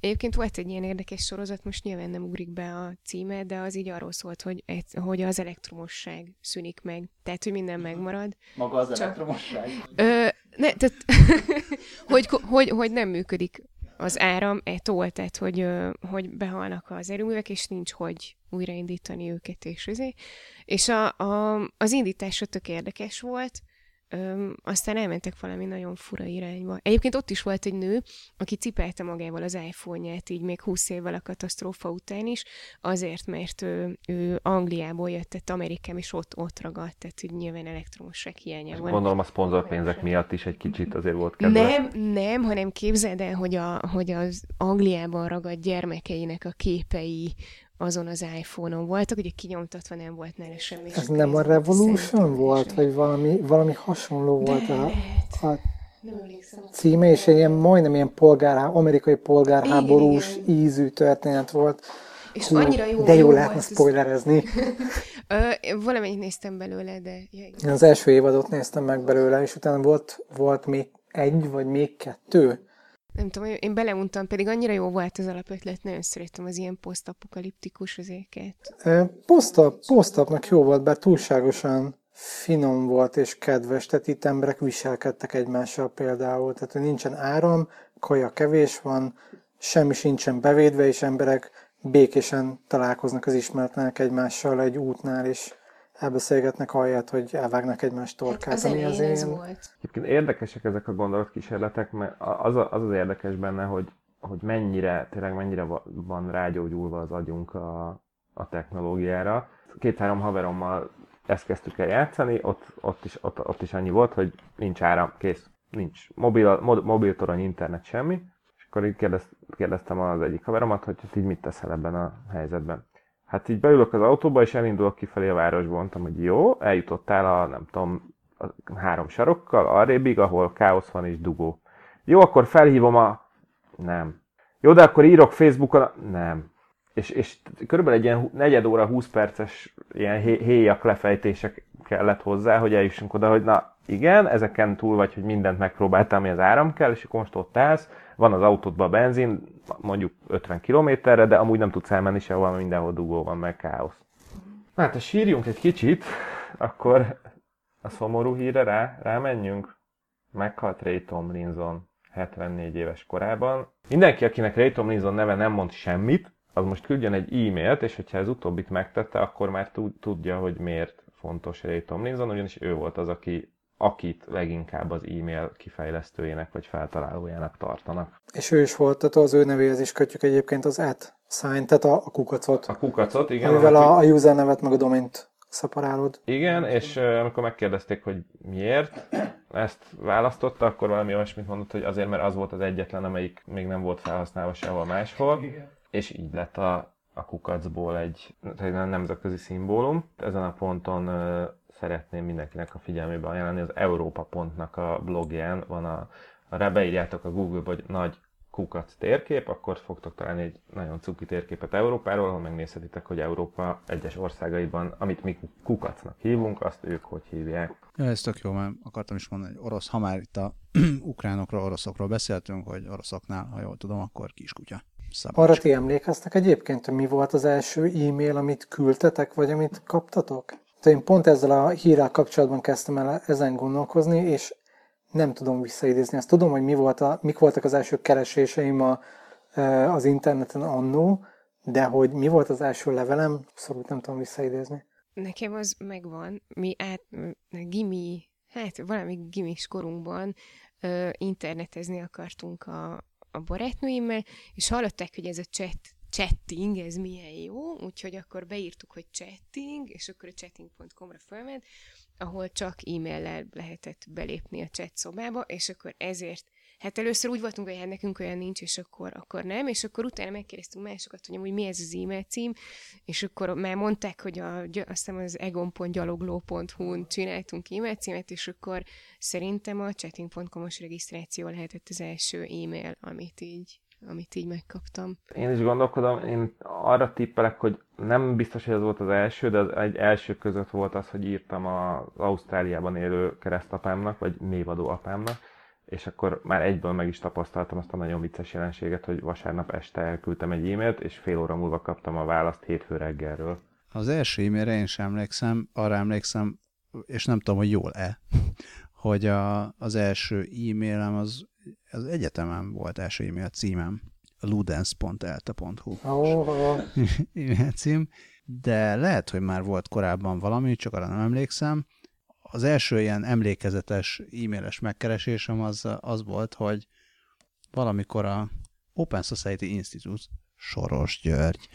Egyébként volt egy ilyen érdekes sorozat, most nyilván nem ugrik be a címe, de az így arról szólt, hogy az elektromosság szűnik meg. Tehát, hogy minden megmarad. Maga az elektromosság? Ne, tehát, hogy nem működik az áram ettől, tehát, hogy behalnak az erőművek, és nincs, hogy újraindítani őket, és az indítása tök érdekes volt, Aztán elmentek valami nagyon fura irányba. Egyébként ott is volt egy nő, aki cipelte magával az iPhone-ját, így még 20 évvel a katasztrófa után is, azért, mert ő Angliából jött, tehát Amerikában, és ott ragadt, tehát hogy nyilván elektromosság hiánya van. Gondolom a szponzorpénzek miatt is egy kicsit azért volt kedve. Nem, hanem képzeld el, hogy az Angliában ragadt gyermekeinek a képei azon az iPhone-on voltak, ugye kinyomtatva nem volt nála semmi. Ez nem a Revolution volt, vagy valami hasonló volt a címe, és ilyen, majdnem ilyen amerikai polgárháborús ízű történet volt. És hú, annyira jó, de jó lehetne spoilerezni. Valamennyit néztem belőle, de... Én az első évadot néztem meg belőle, és utána volt még egy, vagy még kettő. Nem tudom, én beleuntam, pedig annyira jó volt az alapötlet, nagyon szerettem az ilyen posztapokaliptikus ezeket. Posztapnak jó volt, bár túlságosan finom volt és kedves, tehát itt emberek viselkedtek egymással például, tehát hogy nincsen áram, kaja kevés van, semmi sincsen bevédve, és emberek békésen találkoznak az ismeretlenek egymással egy útnál, és elbeszélgetnek alját, hogy elvágnak egymást torkát. Hát az ez volt. Egyébként érdekesek ezek a gondolatkísérletek, mert az érdekes benne, hogy mennyire van rágyógyulva az agyunk a technológiára. 2-3 haverommal ezt kezdtük el játszani, ott is annyi volt, hogy nincs áram, kész, nincs. Mobiltorony, internet, semmi. És akkor így kérdeztem az egyik haveromat, hogy így mit teszel ebben a helyzetben. Hát így beülök az autóba, és elindulok kifelé a városba, mondtam, hogy jó, eljutottál a 3 sarokkal, arrébig, ahol káosz van és dugó. Jó, akkor felhívom Nem. Jó, de akkor írok Facebookon Nem. És körülbelül egy ilyen 4 óra, 20 perces ilyen héjak lefejtések kellett hozzá, hogy eljussunk oda, hogy na igen, ezeken túl vagy, hogy mindent megpróbáltam, ami az áram kell, és akkor most ott állsz, van az autódban a benzin, mondjuk 50 kilométerre, de amúgy nem tudsz elmenni sehova, mert mindenhol dugó van, meg káosz. Hát, ha sírjunk egy kicsit, akkor a szomorú hírre rámenjünk. Meghalt Ray Tomlinson 74 éves korában. Mindenki, akinek Ray Tomlinson neve nem mond semmit, az most küldjön egy e-mailt, és hogyha ez utóbbit megtette, akkor már tudja, hogy miért fontos Ray Tomlinson, ugyanis ő volt az, akit leginkább az e-mail kifejlesztőjének vagy feltalálójának tartanak. És ő is volt, tehát az ő nevéhez is kötjük egyébként az @sign, tehát a kukacot. A kukacot, igen. Amivel a user nevet meg a domaint szeparálod. Igen, és amikor megkérdezték, hogy miért ezt választotta, akkor valami olyasmit mondott, hogy azért, mert az volt az egyetlen, amelyik még nem volt felhasználva sehol máshol. Igen. És így lett a kukacból egy nemzetközi szimbólum. Ezen a ponton szeretném mindenkinek a figyelmébe ajánlani, az Európa.nak a blogján van arra beírjátok a Google-ba, hogy nagy kukac térkép, akkor fogtok találni egy nagyon cuki térképet Európáról, ahol megnézhetitek, hogy Európa egyes országaiban, amit mi kukacnak hívunk, azt ők hogy hívják. Ja, ez tök jó, mert akartam is mondani, hogy orosz, ha már itt a ukránokról, oroszokról beszéltünk, hogy oroszoknál, ha jól tudom, akkor kiskutya. Szabadság. Arra ti emlékeztek egyébként, hogy mi volt az első e-mail, amit küldtetek, vagy amit kaptatok? Én pont ezzel a hírrel kapcsolatban kezdtem el ezen gondolkozni, és nem tudom visszaidézni. Azt tudom, hogy mik voltak az első kereséseim az interneten annó, de hogy mi volt az első levelem, abszolút nem tudom visszaidézni. Nekem az megvan. Mi valami gimis korunkban internetezni akartunk a barátnőimmel, és hallották, hogy ez a chatting, ez milyen jó, úgyhogy akkor beírtuk, hogy chatting, és akkor a chatting.com-ra fölment, ahol csak e-maillel lehetett belépni a chat szobába, és akkor ezért, hát először úgy voltunk, hogy hát nekünk olyan nincs, és akkor nem, és akkor utána megkérdeztünk másokat, hogy amúgy mi ez az e-mail cím, és akkor már mondták, hogy azt hiszem az egon.gyalogló.hu-n csináltunk e-mail címet, és akkor szerintem a chatting.com-os regisztráció lehetett az első e-mail, amit így megkaptam. Én is gondolkodom, én arra tippelek, hogy nem biztos, hogy ez volt az első, de az egy első között volt az, hogy írtam az Ausztráliában élő keresztapámnak, vagy névadó apámnak, és akkor már egyből meg is tapasztaltam azt a nagyon vicces jelenséget, hogy vasárnap este elküldtem egy e-mailt, és fél óra múlva kaptam a választ hétfő reggelről. Az első e-mailre én sem emlékszem, arra emlékszem, és nem tudom, hogy jól-e, hogy az első e-mailem az egyetemen volt első e-mail címem, ludens.elte.hu e-mail cím, de lehet, hogy már volt korábban valami, csak arra nem emlékszem. az első ilyen emlékezetes e-mailes megkeresésem az volt, hogy valamikor a Open Society Institute Soros György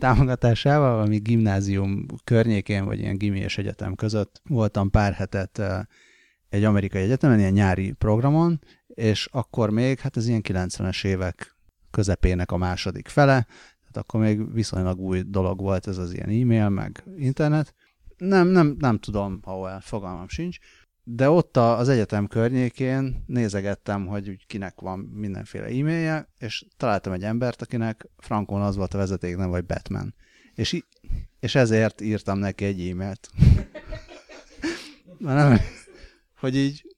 támogatásával, valami gimnázium környékén, vagy ilyen gimi és egyetem között voltam pár hetet egy amerikai egyetemen, ilyen nyári programon, és akkor még, hát ez ilyen 90-es évek közepének a második fele, tehát akkor még viszonylag új dolog volt ez az ilyen e-mail, meg internet. Nem tudom, fogalmam sincs, de ott az egyetem környékén nézegettem, hogy úgy kinek van mindenféle e-mailje, és találtam egy embert, akinek frankon az volt a vezetékneve, vagy Batman. És ezért írtam neki egy e-mailt. Nem, hogy így,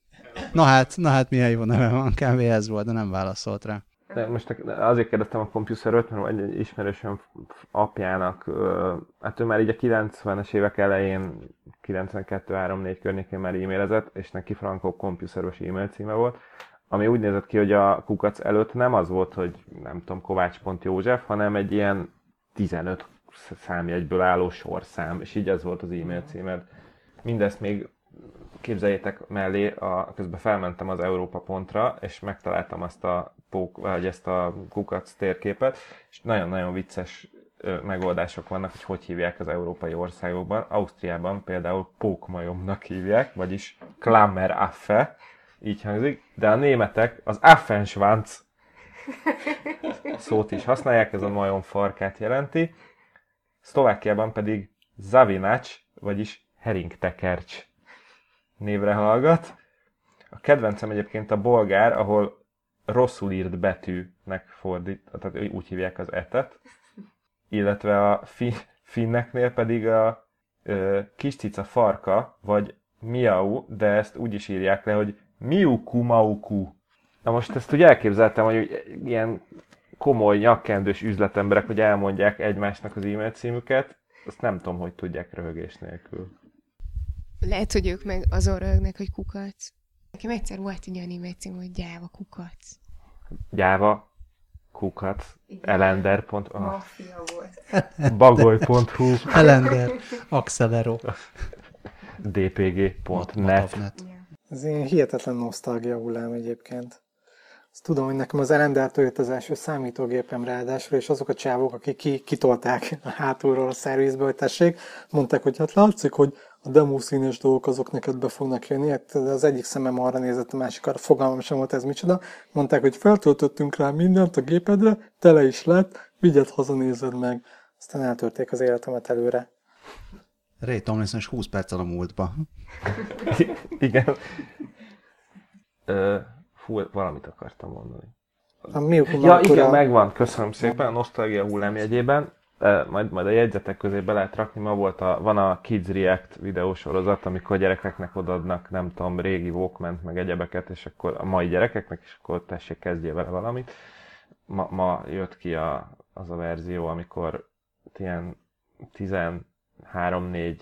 na hát milyen jó neve van, kb. Ez volt, de nem válaszolt rá. De most azért kérdeztem a Computer5, mert egy ismerősöm apjának, hát ő már így a 90-es évek elején, 92-3-4 környékén már e-mailezett, és neki frankó Computer5-ös e-mail címe volt, ami úgy nézett ki, hogy a kukac előtt nem az volt, hogy nem tudom, Kovács.József, hanem egy ilyen 15 számjegyből álló sorszám, és így ez volt az e-mail címed. Mindezt még képzeljétek mellé, közben felmentem az Európa pontra, és megtaláltam ezt a kukac térképet, és nagyon-nagyon vicces megoldások vannak, hogy hívják az európai országokban. Ausztriában például pókmajomnak hívják, vagyis Klammeraffe, így hangzik, de a németek az Affenschwanz szót is használják, ez a majom farkát jelenti. Szlovákiában pedig Zavinács, vagyis heringtekercs névre hallgat. A kedvencem egyébként a bolgár, ahol rosszul írt betűnek fordít, tehát úgy hívják az etet, illetve a finneknél pedig a kis cica farka, vagy miau, de ezt úgy is írják le, hogy miuku mauku. Na most ezt úgy elképzeltem, hogy ilyen komoly nyakkendős üzletemberek, hogy elmondják egymásnak az e-mail címüket, azt nem tudom, hogy tudják röhögés nélkül. Lehet, hogy ők meg azon röhögnek, hogy kukac. Nekem egyszer volt egy olyan e-mail cím, hogy gyáva kukac. Gyáva kukac. Elender.hu. Mafia volt. Bagoly.hu. Elender. Accelero. dpg.net. Ez ilyen hihetetlen nosztalgia hullám egyébként. Azt tudom, hogy nekem az Elendertől jött az első számítógépem ráadásul, és azok a csávok, akik kitolták a hátulról a szervizből, hogy tessék, mondták, hogy hát látszik, hogy a demo színes dolgok azok neked be fognak jönni, hát az egyik szemem arra nézett, a másik arra, fogalmam sem volt ez micsoda. Mondták, hogy feltöltöttünk rá mindent a gépedre, tele is lett, vigyed haza, nézed meg. Aztán eltörték az életemet előre. Ray Tomlinson is 20 perccel a múltba. Igen. Valamit akartam mondani. Igen, megvan, köszönöm szépen, a nosztalgia hullámjegyében. Majd a jegyzetek közé be lehet rakni, ma van a Kids React videósorozat, amikor gyerekeknek odaadnak, nem tudom, régi Walkman-t, meg egyebeket, és akkor a mai gyerekeknek, és akkor tessék, kezdjél vele valamit. Ma jött ki az a verzió, amikor ilyen 13-4-től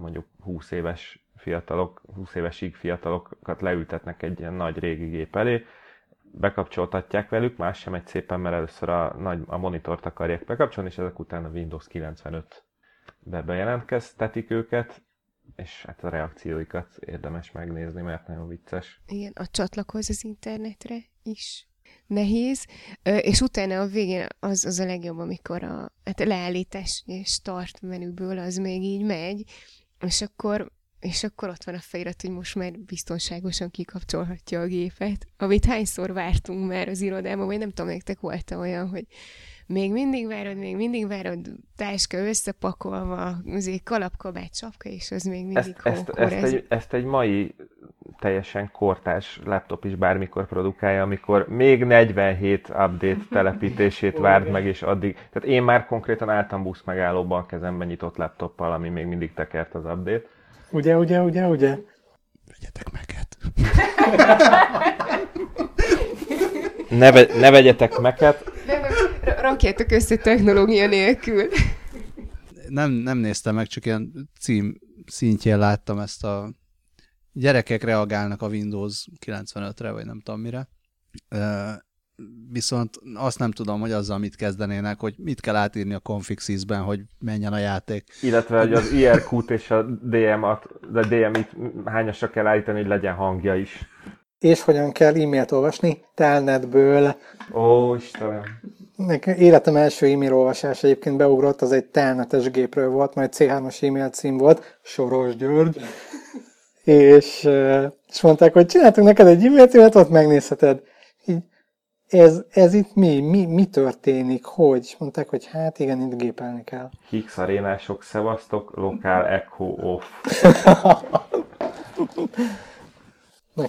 mondjuk 20 éves fiatalok, 20 évesig fiatalokat leültetnek egy ilyen nagy régi gép elé, bekapcsoltatják velük, más sem egy szépen, mert először a monitort akarják bekapcsolni, és ezek után a Windows 95-be bejelentkeztetik őket, és hát a reakcióikat érdemes megnézni, mert nagyon vicces. Igen, a csatlakozz az internetre is nehéz, és utána a végén az a legjobb, amikor a leállítás és start menüből az még így megy, és akkor ott van a felirat, hogy most már biztonságosan kikapcsolhatja a gépet, amit hányszor vártunk már az irodában, vagy nem tudom, nektek volt olyan, hogy még mindig várod, táska összepakolva, azért kalapkabát, sapka, és az még mindig ezt egy mai teljesen kortárs laptop is bármikor produkálja, amikor még 47 update telepítését várd meg, és addig... Tehát én már konkrétan álltam buszmegállóba a kezemben nyitott laptoppal, ami még mindig tekert az update. Ugye? Vegyetek meket. Ne vegyetek meket. Rakjátok össze technológia nélkül. Nem néztem meg, csak ilyen cím szintjén láttam ezt a gyerekek reagálnak a Windows 95-re, vagy nem tudom mire. viszont azt nem tudom, hogy azzal mit kezdenének, hogy mit kell átírni a config6-ben, hogy menjen a játék. Illetve, hogy az IRQ-t és a DM-it hányasra kell állítani, hogy legyen hangja is. És hogyan kell e-mailt olvasni? Telnetből. Ó, Istenem. Életem első e-mail olvasás egyébként beugrott, az egy telnetes gépről volt, majd C3-as e-mail cím volt, Soros György. És mondták, hogy csináltunk neked egy e-mail címet, ott megnézheted. Ez itt mi történik? Hogy? Mondták, hogy hát igen, itt gépelni kell. Higgs arénások, szevasztok, lokál echo off. Na,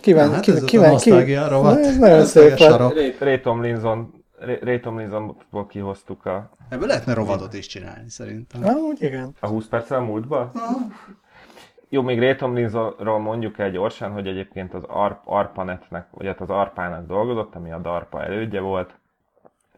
nagyon szép volt. Ray Tomlinsonból kihoztuk a... Ebből lehetne rovatot is csinálni, szerintem. Na, úgy igen. A 20 perccel a múltban? Jó, még Ray Tomlinsonról mondjuk el gyorsan, hogy egyébként az ARPANET-nek, vagy hát az ARPA-nak dolgozott, ami a DARPA elődje volt,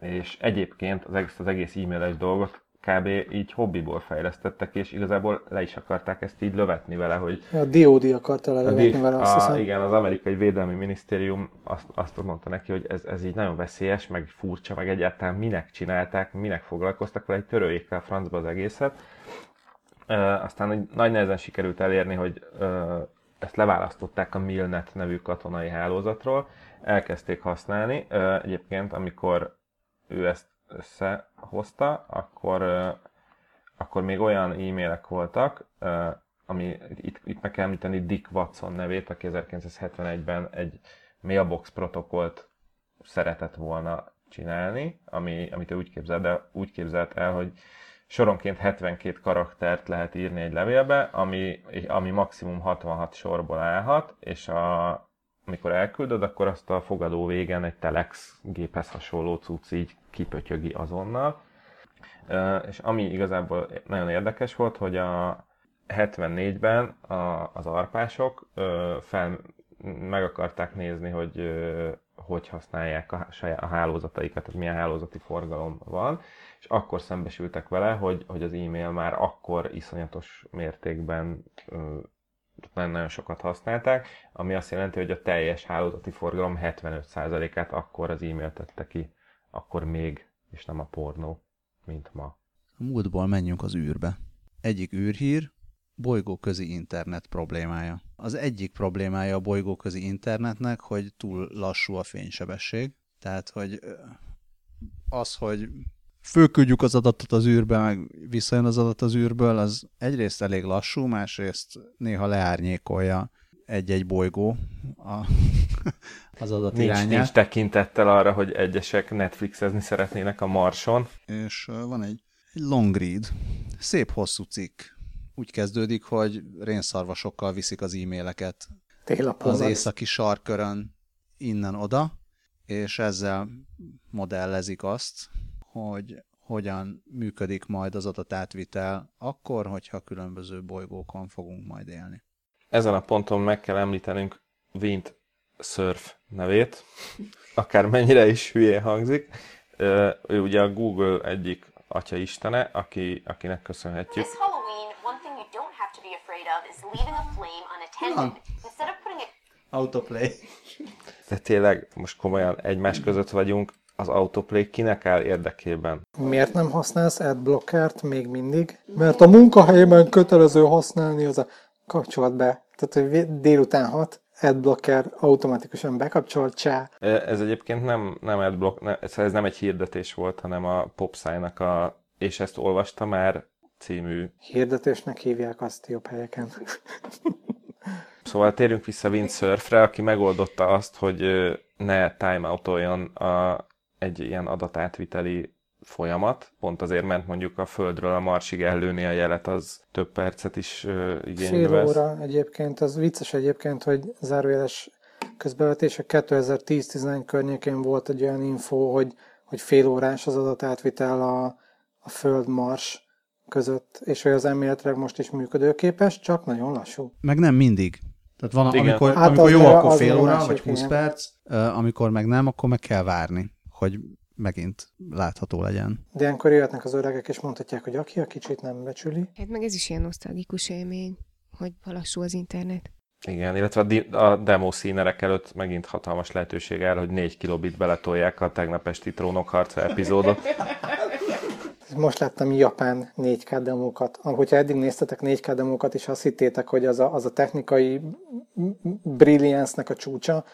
és egyébként az egész e-mailes dolgot kb. Így hobbiból fejlesztettek, és igazából le is akarták ezt így lövetni vele, hogy... A DOD akarta lövetni vele, azt hiszem. Igen, az amerikai védelmi minisztérium azt mondta neki, hogy ez így nagyon veszélyes, meg furcsa, meg egyáltalán minek csinálták, minek foglalkoztak vele, egy törőjék el francba az egészet. Aztán nagy nehezen sikerült elérni, hogy ezt leválasztották a Milnet nevű katonai hálózatról, elkezdték használni. Egyébként, amikor ő ezt összehozta, akkor még olyan e-mailek voltak, ami itt meg kell említeni Dick Watson nevét, aki 1971-ben egy mailbox protokollt szeretett volna csinálni, amit ő úgy képzelt el, hogy soronként 72 karaktert lehet írni egy levélbe, ami maximum 66 sorból állhat, és amikor elküldöd, akkor azt a fogadó végen egy telex géphez hasonló cucc így kipötyögi azonnal. És ami igazából nagyon érdekes volt, hogy a 74-ben az arpások meg akarták nézni, hogy használják a hálózataikat, tehát milyen hálózati forgalom van, és akkor szembesültek vele, hogy az e-mail már akkor iszonyatos mértékben nagyon sokat használták, ami azt jelenti, hogy a teljes hálózati forgalom 75%-át akkor az e-mail tette ki, akkor még, és nem a pornó, mint ma. A múltból menjünk az űrbe. Egyik űrhír, bolygóközi internet problémája. Az egyik problémája a bolygóközi internetnek, hogy túl lassú a fénysebesség, tehát hogy az, hogy fölküldjük az adatot az űrbe, meg visszajön az adat az űrből, az egyrészt elég lassú, másrészt néha leárnyékolja egy-egy bolygó az adat irányát. Nincs tekintettel arra, hogy egyesek Netflixezni szeretnének a Marson. És van egy long read, szép hosszú cikk. Úgy kezdődik, hogy rénszarvasokkal viszik az e-maileket az északi sarkkörön innen-oda, és ezzel modellezik azt, hogy hogyan működik majd az adatátvitel akkor, hogyha különböző bolygókon fogunk majd élni. Ezen a ponton meg kell említenünk Vint Cerf nevét, akármennyire is hülyén hangzik. Ő ugye a Google egyik atyaistene, akinek köszönhetjük. Autoplay. De tényleg, most komolyan egymás között vagyunk. Az autoplay kinek áll érdekében? Miért nem használsz adblockert még mindig? Mert a munkahelyben kötelező használni az a kapcsolat be. Tehát, hogy délután 6 adblocker automatikusan bekapcsol, csá. Ez egyébként nem adblock, ez nem egy hirdetés volt, hanem a Popsci-nak a és ezt olvasta már című... Hirdetésnek hívják azt jobb helyeken. Szóval térjünk vissza Vint Cerfre, aki megoldotta azt, hogy ne timeoutoljon egy ilyen adatátviteli folyamat, pont azért, mert mondjuk a Földről a Marsig ellőni a jelet, az több percet is igénybe vesz. Fél óra egyébként, az vicces egyébként, hogy zárójeles közbevetése 2010-11 környékén volt egy olyan info, hogy fél órás az adatátvitel a Föld-Mars között, és hogy az elméletileg most is működőképes, csak nagyon lassú. Meg nem mindig. Tehát van, amikor jó, akkor fél óra, vagy 20 perc, amikor meg nem, akkor meg kell várni, hogy megint látható legyen. De ilyenkor jöhetnek az öregek, és mondhatják, hogy aki a kicsit nem becsüli. Hát meg ez is ilyen nosztalgikus élmény, hogy lassú az internet. Igen, illetve a demo színerek előtt megint hatalmas lehetőség áll, hogy 4 kilobit beletolják a tegnap esti trónokharca epizódot. Most láttam japán 4K demókat. Hogyha eddig néztetek 4K demókat, és azt hittétek, hogy az a technikai brilliance-nek a csúcsa,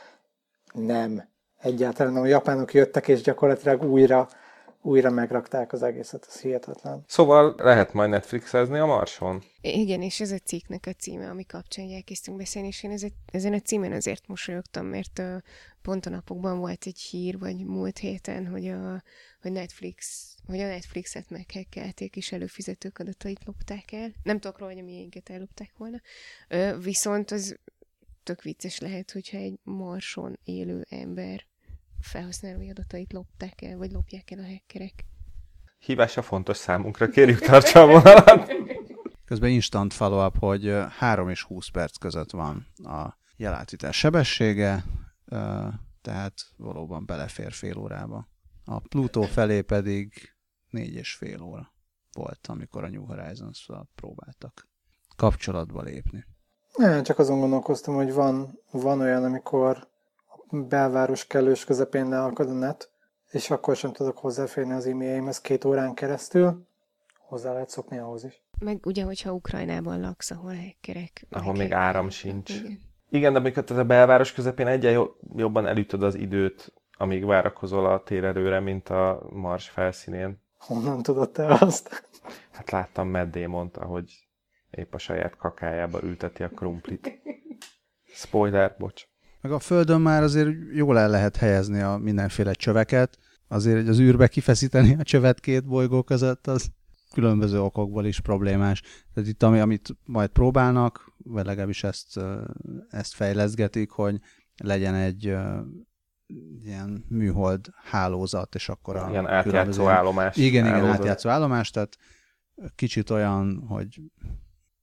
nem. Egyáltalán a japánok jöttek, és gyakorlatilag újra megrakták az egészet, ez hihetetlen. Szóval lehet majd Netflixezni a Marson? Igen, és ez a cikknek a címe, ami kapcsán elkezdtünk beszélni, és én ezen a címen azért mosolyogtam, mert pont a napokban volt egy hír, vagy múlt héten, hogy a Netflixet meghekkelték, és előfizetők adatait lopták el. Nem tudok róla, hogy a miénket ellopták volna. Viszont az tök vicces lehet, hogyha egy Marson élő ember felhasználói adatait lopták el, vagy lopják el a hackerek. Hívása fontos számunkra, kérjük, tartsa a vonalat! Közben instant follow-up, hogy 3 és 20 perc között van a jelátvitel sebessége, tehát valóban belefér fél órába. A Pluto felé pedig 4,5 óra volt, amikor a New Horizons-val próbáltak kapcsolatba lépni. Nem, csak azon gondolkoztam, hogy van olyan, amikor belváros kellős közepén leakad a net, és akkor sem tudok hozzáférni az e-mailjeimhez 2 órán keresztül. Hozzá lehet szokni ahhoz is. Meg ugye, hogyha Ukrajnában laksz, ahol hackerek. Ahol még áram sincs. Igen, de amikor a belváros közepén egyen jobban elütöd az időt, amíg várakozol a térerőre, mint a Mars felszínén. Honnan tudod te azt? Hát láttam Matt Damont, ahogy épp a saját kakájába ülteti a krumplit. Spoiler, bocs. Meg a Földön már azért jól el lehet helyezni a mindenféle csöveket. Azért, hogy az űrbe kifeszíteni a csövet 2 bolygó között, az különböző okokból is problémás. Tehát itt, amit majd próbálnak, vagy legalábbis ezt fejleszgetik, hogy legyen egy ilyen műhold hálózat, és akkor a ilyen átjátszó állomás. Igen, átjátszó állomás, tehát kicsit olyan, hogy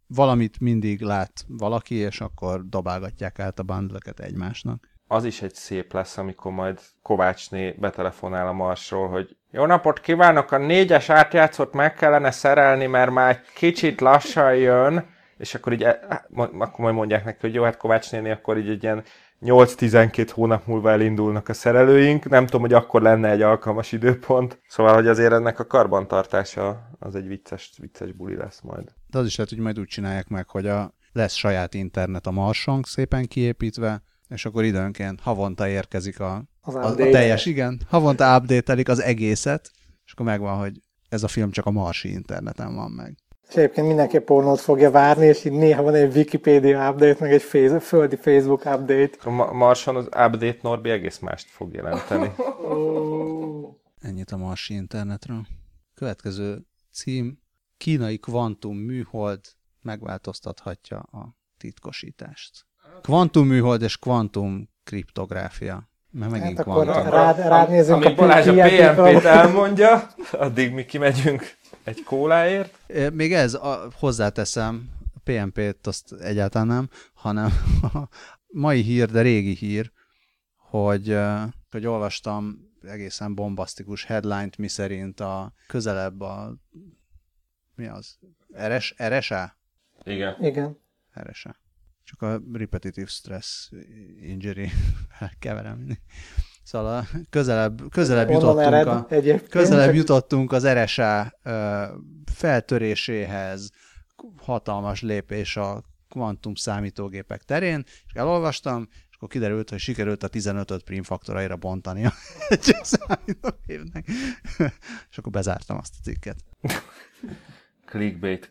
valamit mindig lát valaki, és akkor dobálgatják át a bundleket egymásnak. Az is egy szép lesz, amikor majd Kovácsné betelefonál a Marsról, hogy jó napot kívánok, a 4-es átjátszót meg kellene szerelni, mert már kicsit lassan jön, és akkor így akkor majd mondják neki, hogy jó, hát Kovácsnéni akkor így egy ilyen 8-12 hónap múlva elindulnak a szerelőink, nem tudom, hogy akkor lenne egy alkalmas időpont. Szóval, hogy azért ennek a karbantartása az egy vicces buli lesz majd. De az is lehet, hogy majd úgy csinálják meg, hogy lesz saját internet a Marson szépen kiépítve, és akkor időnként havonta érkezik a teljes, igen, havonta update-elik az egészet, és akkor megvan, hogy ez a film csak a marsi interneten van meg. És egyébként mindenki pornót fogja várni, és így néha van egy Wikipedia update, meg egy földi Facebook update. A Marson az update Norbi egész mást fog jelenteni. Oh. Ennyit a marsi internetről. Következő cím: kínai kvantumműhold megváltoztathatja a titkosítást. Kvantumműhold és kvantumkriptográfia. Mert megint kvantum. Rád nézünk a Balázs a PNP-t elmondja, addig mi kimegyünk egy kóláért. Még ez, hozzáteszem, a PNP-t azt egyáltalán nem, hanem mai hír, de régi hír, hogy olvastam egészen bombasztikus headline-t, miszerint RSA? Igen. RSA. Csak a repetitive stress injury keverem. Szóval közelebb jutottunk az RSA feltöréséhez, hatalmas lépés a kvantum számítógépek terén, és elolvastam, és akkor kiderült, hogy sikerült a 15 prim faktoraira bontani a számítógépnek. És akkor bezártam azt a cikket.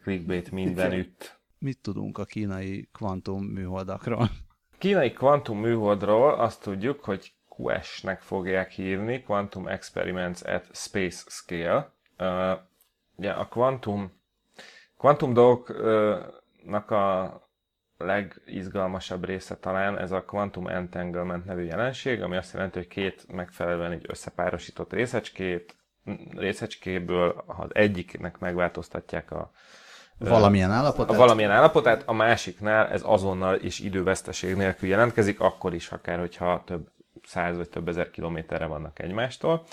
Clickbait mindenütt. Mit tudunk a kínai kvantumműholdakról? Kínai kvantumműholdról azt tudjuk, hogy QS-nek fogják hívni, Quantum Experiments at Space Scale. Ugye a kvantum dolgoknak a legizgalmasabb része talán ez a Quantum Entanglement nevű jelenség, ami azt jelenti, hogy 2 megfelelően így összepárosított részecskéből az egyiknek megváltoztatják a valamilyen állapotát, a másiknál ez azonnal és időveszteség nélkül jelentkezik, akkor is akár, hogyha több 100 vagy több ezer kilométerre vannak egymástól.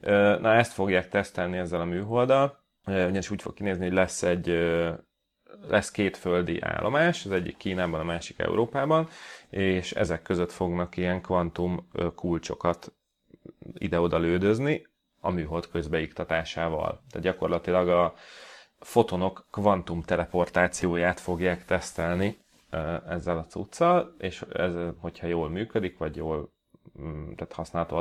Na, ezt fogják tesztelni ezzel a műholddal, ugyanis úgy fog kinézni, hogy lesz egy lesz két földi állomás, az egyik Kínában, a másik Európában, és ezek között fognak ilyen kvantum kulcsokat ide-oda lődözni a műhold közbeiktatásával. Tehát gyakorlatilag a fotonok kvantum teleportációját fogják tesztelni ezzel a cuccal, és ez, hogyha jól működik, vagy jól tehát használható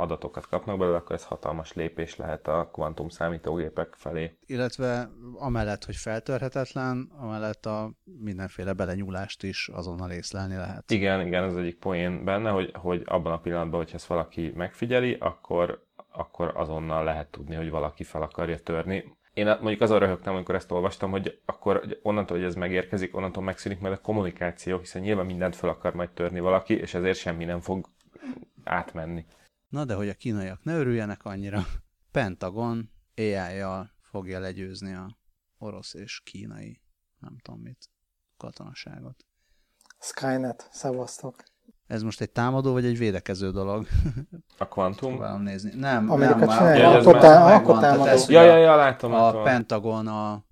adatokat kapnak belőle, akkor ez hatalmas lépés lehet a kvantum számítógépek felé. Illetve amellett, hogy feltörhetetlen, amellett a mindenféle belenyúlást is azonnal észlelni lehet. Igen, igen, ez egyik poén benne, hogy abban a pillanatban, hogyha ezt valaki megfigyeli, akkor azonnal lehet tudni, hogy valaki fel akarja törni. Én mondjuk azon röhögtem, amikor ezt olvastam, hogy akkor onnantól, hogy ez megérkezik, onnantól megszűnik majd a kommunikáció, hiszen nyilván mindent fel akar majd törni valaki, és ezért semmi nem fog átmenni. Na de hogy a kínaiak ne örüljenek annyira, Pentagon AI-jal fogja legyőzni a orosz és kínai, nem tudom mit, katonaságot. Skynet, szevasztok. Ez most egy támadó, vagy egy védekező dolog? A kvantum? Próbálom nézni. Nem, Amerika nem. Akkor támadó. Ja, látom. A Pentagon a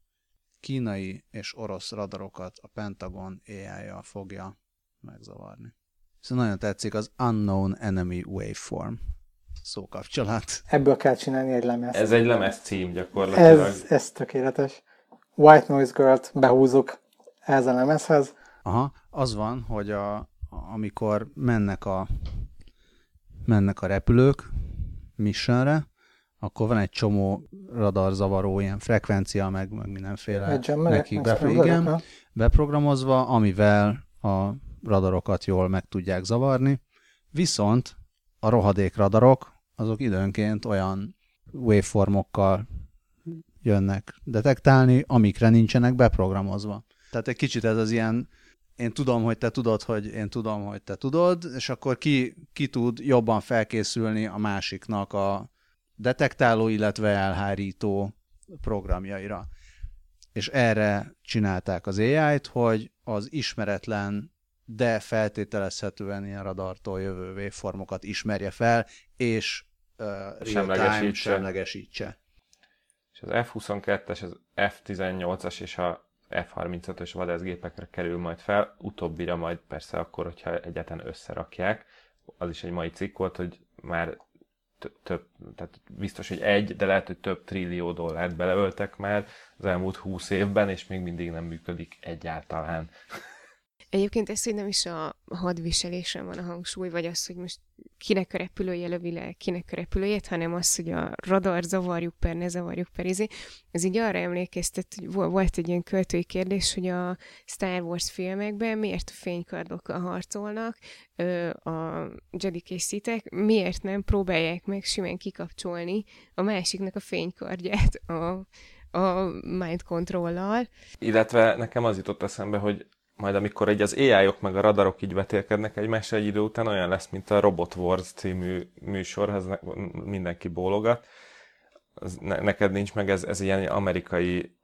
kínai és orosz radarokat a Pentagon AI-jal fogja megzavarni. Szóval nagyon tetszik az Unknown Enemy Waveform szókapcsolat. Ebből kell csinálni egy lemez. Ez egy lemez cím gyakorlatilag. Ez tökéletes. White Noise Girl-t behúzzuk ez a lemezhez. Aha, az van, hogy amikor mennek a repülők missionre, akkor van egy csomó radarzavaró, ilyen frekvencia, meg mindenféle nekik beprogramozva, amivel a radarokat jól meg tudják zavarni, viszont a rohadék radarok azok időnként olyan waveformokkal jönnek detektálni, amikre nincsenek beprogramozva. Tehát egy kicsit ez az ilyen, én tudom, hogy te tudod, hogy én tudom, hogy te tudod, és akkor ki tud jobban felkészülni a másiknak a detektáló, illetve elhárító programjaira. És erre csinálták az AI-t, hogy az ismeretlen, de feltételezhetően ilyen radartól jövő waveformokat ismerje fel, és real-time semlegesítse. És az F-22-es, az F-18-as és a F-35-ös vadászgépekre kerül majd fel, utóbbira majd persze akkor, hogyha egyáltalán összerakják. Az is egy mai cikk volt, hogy már több, tehát biztos, hogy de lehet, hogy több trillió dollárt beleöltek már az elmúlt 20 évben, és még mindig nem működik egyáltalán. Egyébként ez, hogy nem is a hadviselésen van a hangsúly, vagy az, hogy most kinek a repülője lövi le, kinek a repülőjét, hanem az, hogy a radar zavarjuk per, ne zavarjuk per, ez így arra emlékeztet, hogy volt egy ilyen költői kérdés, hogy a Star Wars filmekben miért a fénykardokkal harcolnak a Jedik és Sithek, miért nem próbálják meg simán kikapcsolni a másiknak a fénykardját a mind controllal. Illetve nekem az jutott eszembe, hogy majd amikor így az AI-ok meg a radarok így vetélkednek egymásra egy idő után, olyan lesz, mint a Robot Wars című műsorhoz, mindenki bólogat. Neked nincs meg, ez ilyen amerikai,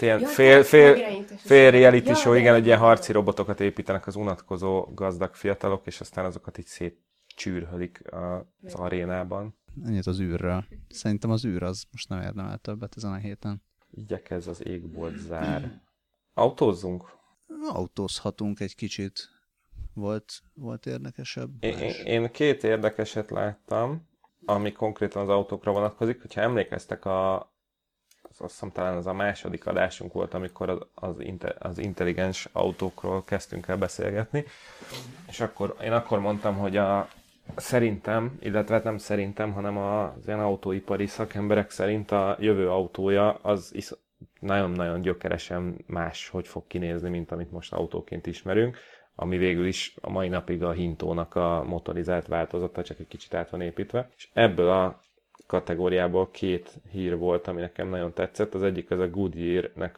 ilyen fél reality show, igen, hogy ilyen harci robotokat építenek az unatkozó gazdag fiatalok, és aztán azokat így szétcsűrhölik az arénában. Ennyit az űrről. Szerintem az űr az most nem érdemel többet ezen a héten. Igyekez az égbolt zár. Autózzunk? Autózhatunk egy kicsit. Volt érdekesebb? Én két érdekeset láttam, ami konkrétan az autókra vonatkozik. Hogyha emlékeztek, azt hiszem talán az a második adásunk volt, amikor az intelligens autókról kezdtünk el beszélgetni. És én akkor mondtam, hogy szerintem, illetve nem szerintem, hanem az ilyen autóipari szakemberek szerint a jövő autója az nagyon-nagyon gyökeresen más, hogy fog kinézni, mint amit most autóként ismerünk, ami végül is a mai napig a Hintónak a motorizált változata, csak egy kicsit át van építve. És ebből a kategóriából két hír volt, ami nekem nagyon tetszett. Az egyik az a Goodyear-nek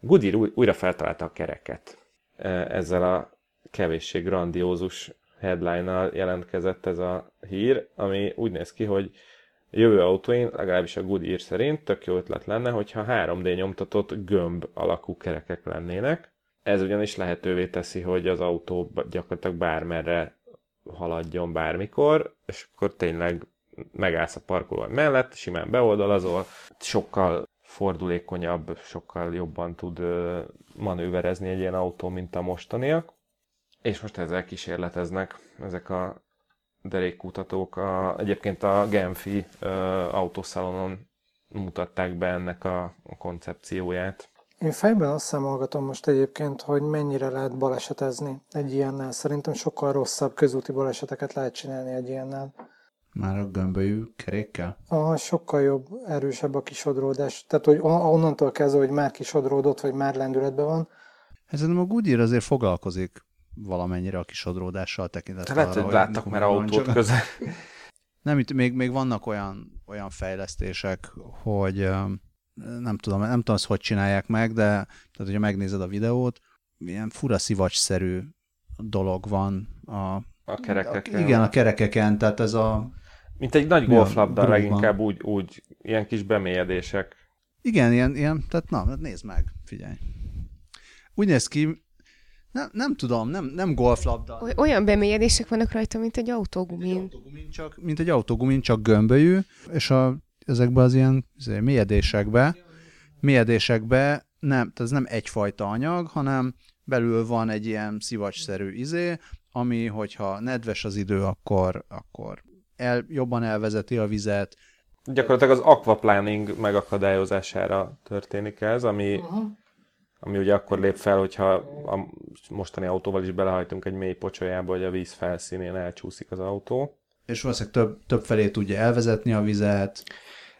Goodyear újra feltalálta a kereket. Ezzel a kevéssé grandiózus headline-nal jelentkezett ez a hír, ami úgy néz ki, hogy jövő autóin, legalábbis a Goodyear szerint tök jó ötlet lenne, hogyha 3D nyomtatott gömb alakú kerekek lennének. Ez ugyanis lehetővé teszi, hogy az autó gyakorlatilag bármerre haladjon bármikor, és akkor tényleg megállsz a parkoló mellett, simán beoldalazol, sokkal fordulékonyabb, sokkal jobban tud manőverezni egy ilyen autó, mint a mostaniak. És most ezzel kísérleteznek ezek a derékkutatók. Egyébként a Genfi autószalonon mutatták be ennek a koncepcióját. Én fejben azt számolgatom most egyébként, hogy mennyire lehet balesetezni egy ilyennel. Szerintem sokkal rosszabb közúti baleseteket lehet csinálni egy ilyennel. Már a gömbölyű kerékkel? Aha, sokkal jobb, erősebb a kisodródás. Tehát, hogy onnantól kezdve, hogy már kisodródott, vagy már lendületben van. Ezen a Goodyear azért foglalkozik valamennyire a kisodródással tekintettel. Lehet, hogy láttak már autót közel. Nem, itt még vannak olyan fejlesztések, hogy... Nem tudom azt, hogy csinálják meg, de tehát, hogyha megnézed a videót, ilyen fura szivacsszerű dolog van a kerekeken. Igen, a kerekeken, tehát ez a... Mint egy nagy golflabda leginkább úgy, ilyen kis bemélyedések. Igen, ilyen tehát na, nézd meg, figyelj. Úgy néz ki, nem tudom, nem golflabda. Olyan bemélyedések vannak rajta, mint egy autógumin. Mint egy autógumin, csak gömbölyű, és ezekben az ilyen mélyedésekbe nem, ez nem egyfajta anyag, hanem belül van egy ilyen szivacsszerű izé, ami, hogyha nedves az idő, akkor jobban elvezeti a vizet. Gyakorlatilag az aquaplaning megakadályozására történik ez, ami ugye akkor lép fel, hogyha a mostani autóval is belehajtunk egy mély pocsolyába, hogy a víz felszínén elcsúszik az autó. És valószínűleg több felé tudja elvezetni a vizet.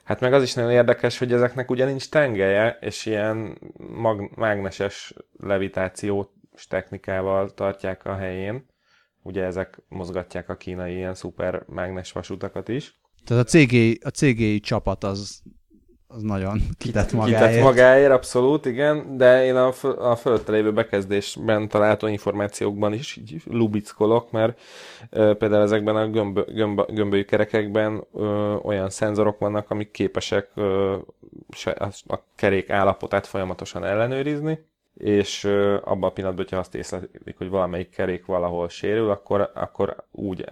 Hát meg az is nagyon érdekes, hogy ezeknek ugye nincs tengelye, és ilyen mágneses levitációs technikával tartják a helyén. Ugye ezek mozgatják a kínai ilyen szuper mágnes vasutakat is. Tehát a CGI csapat az nagyon kitett magáért. Kitett magáért, abszolút, igen, de én a fölötte lévő bekezdésben található információkban is lubickolok, mert például ezekben a gömbölyű kerekekben olyan szenzorok vannak, amik képesek a kerék állapotát folyamatosan ellenőrizni, és abban a pillanatban, hogyha azt észlelik, hogy valamelyik kerék valahol sérül,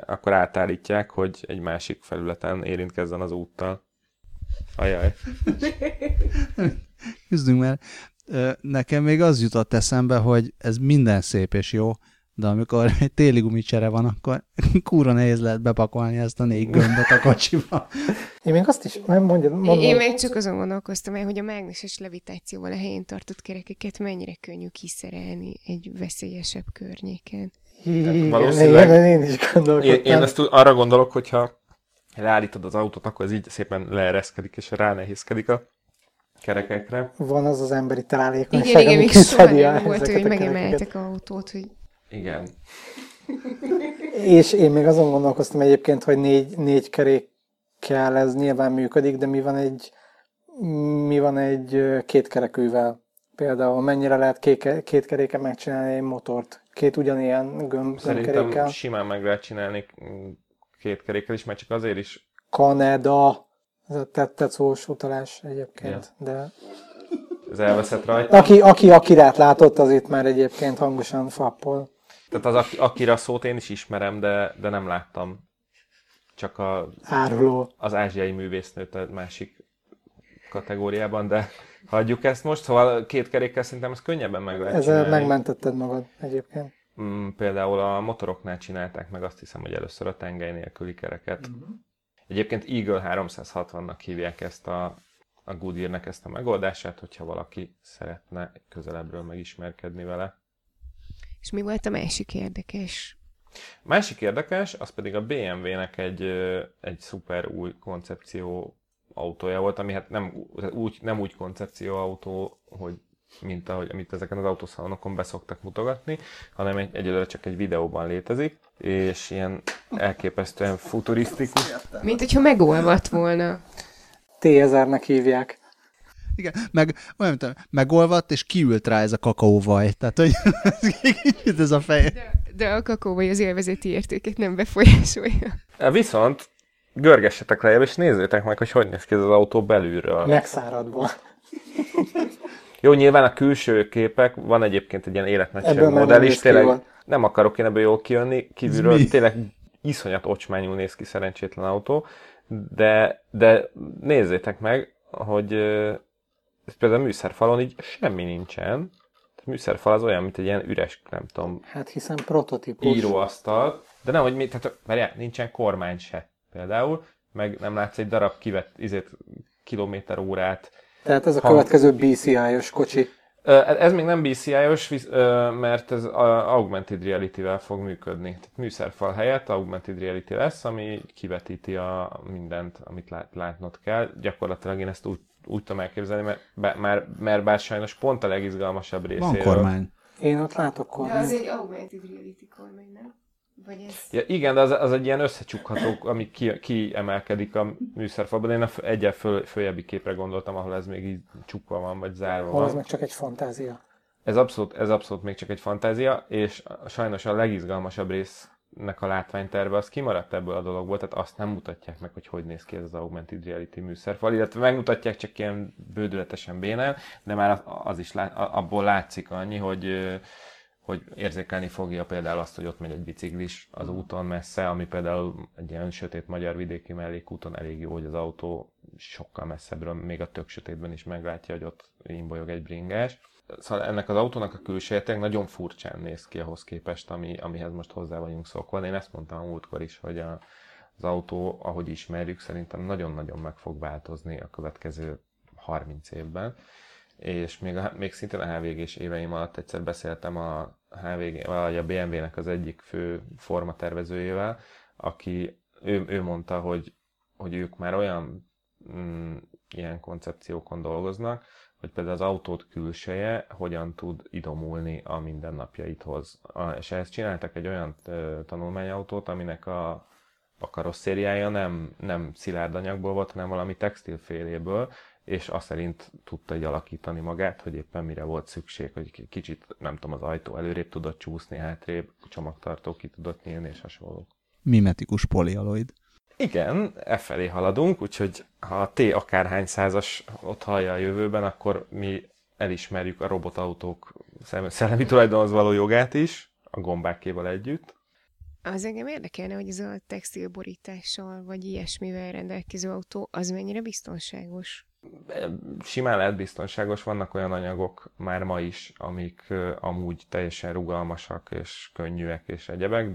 akkor átállítják, hogy egy másik felületen érintkezzen az úttal. Ajaj. Küzdünk már. Nekem még az jutott eszembe, hogy ez minden szép és jó, de amikor egy téli gumicsere van, akkor kurva nehéz lehet bepakolni ezt a 4 gömböt a kocsiba. Én még azt is mondjam. Én még csak azon gondolkoztam el, hogy a mágneses levitációval a helyén tartott kerekeket mennyire könnyű kiszerelni egy veszélyesebb környéken. Valószínűleg én is gondolkodtam. Én ezt arra gondolok, hogyha leállítod az autót, akkor ez így szépen leereszkedik, és ránehézkedik a kerekekre. Van az az emberi találékonyság, ami kiszedi a volt, hogy megemeltek az autót, hogy... Igen. És én még azon gondolkoztam egyébként, hogy négy kerékkel ez nyilván működik, de mi van egy kétkerekűvel? Például mennyire lehet két keréken megcsinálni egy motort? Két ugyanilyen gömbkerékkel? Szerintem simán meg lehet csinálni két kerékkel is, mert csak azért is... Kaneda! Ez a tetszós utalás egyébként, ja. De... Ez elveszett rajta. Akirát látott, az itt már egyébként hangosan fappol. Tehát az Akira szót én is ismerem, de nem láttam. Csak az ázsiai művésznőt a másik kategóriában, de hagyjuk ezt most. Szóval két kerékkel szerintem ez könnyebben meg lehet csinálni. Ezzel megmentetted magad egyébként. Például a motoroknál csinálták meg, azt hiszem, hogy először a tengely nélküli kereket. Uh-huh. Egyébként Eagle 360-nak hívják ezt a Goodyearnek ezt a megoldását, hogyha valaki szeretne közelebbről megismerkedni vele. És mi volt a másik érdekes? Másik érdekes, az pedig a BMW-nek egy szuper új koncepció autója volt, ami hát nem úgy koncepció autó, hogy mint ahogy amit ezeken az autószalonokon beszoktak mutogatni, hanem egyelőre csak egy videóban létezik, és ilyen elképesztően futurisztikus. Mint hogyha megolvadt volna. T1000-nek hívják. Igen, meg olyan, mint megolvadt, és kiült rá ez a kakaóvaj. Tehát, hogy ez a fej. De a kakaóvaj az élvezeti értékét nem befolyásolja. Viszont görgessetek lejjebb, és nézzétek meg, hogy néz ki ez az autó belülről. Megszáradva. Jó, nyilván a külső képek, van egyébként egy ilyen életnagyságú modell is, tényleg nem akarok én ebből jól kijönni, kívülről tényleg iszonyat ocsmányul néz ki szerencsétlen autó, de nézzétek meg, hogy például a műszerfalon így semmi nincsen. A műszerfal az olyan, mint egy ilyen üres, nem tudom... Hát hiszen prototípus. Íróasztal. De nem, hogy mi, tehát, várjál, nincsen kormány se például, meg nem látsz egy darab kivett kilométer órát. Tehát ez a következő BCI-os kocsi. Ez még nem BCI-os, mert ez augmented reality-vel fog működni. Tehát műszerfal helyett augmented reality lesz, ami kivetíti a mindent, amit látnod kell. Gyakorlatilag én ezt úgy tudom elképzelni, mert bár sajnos pont a legizgalmasabb részéről. Van kormány. Én ott látok kormány. De az egy augmented reality kormány, nem? Vagy ez... Ja, igen, de az egy ilyen összecsukható, ami kiemelkedik a műszerfalban. Én egyel följebbi képre gondoltam, ahol ez még így csukva van, vagy zárva van. Az meg csak egy fantázia. Ez abszolút még csak egy fantázia, és sajnos a legizgalmasabb résznek a látványterve az kimaradt ebből a dologból, tehát azt nem mutatják meg, hogy néz ki ez az augmented reality műszerfal, illetve megmutatják csak ilyen bődületesen bénán, de már az is abból látszik annyi, hogy érzékelni fogja például azt, hogy ott megy egy biciklis az úton messze, ami például egy ilyen sötét magyar vidéki mellékúton elég jó, hogy az autó sokkal messzebbről, még a tök sötétben is meglátja, hogy ott imbolyog egy bringás. Szóval ennek az autónak a külseje nagyon furcsán néz ki ahhoz képest, amihez most hozzá vagyunk szokva. Én ezt mondtam a múltkor is, hogy az autó, ahogy ismerjük, szerintem nagyon-nagyon meg fog változni a következő 30 évben. És még szintén a HVG-s éveim alatt egyszer beszéltem a HVG, vagy a BMW-nek az egyik fő formatervezőjével, aki ő mondta, hogy ők már olyan ilyen koncepciókon dolgoznak, hogy például az autót külseje hogyan tud idomulni a mindennapjaithoz. És ehhez csináltak egy olyan tanulmányautót, aminek a karosszériája nem szilárd anyagból volt, hanem valami textilféléből, és azt szerint tudta így alakítani magát, hogy éppen mire volt szükség, hogy kicsit, nem tudom, az ajtó előrébb tudott csúszni, hátrébb, csomagtartó ki tudott nyílni, és hasonló. Mimetikus polialoid. Igen, efelé haladunk, úgyhogy ha a T akárhány százas ott hallja a jövőben, akkor mi elismerjük a robotautók szellemi tulajdonhoz való jogát is, a gombákéval együtt. Az engem érdekelne, hogy ez a textilborítással, vagy ilyesmivel rendelkező autó, az mennyire biztonságos? Simán lehet biztonságos, vannak olyan anyagok már ma is, amik amúgy teljesen rugalmasak és könnyűek és egyebek,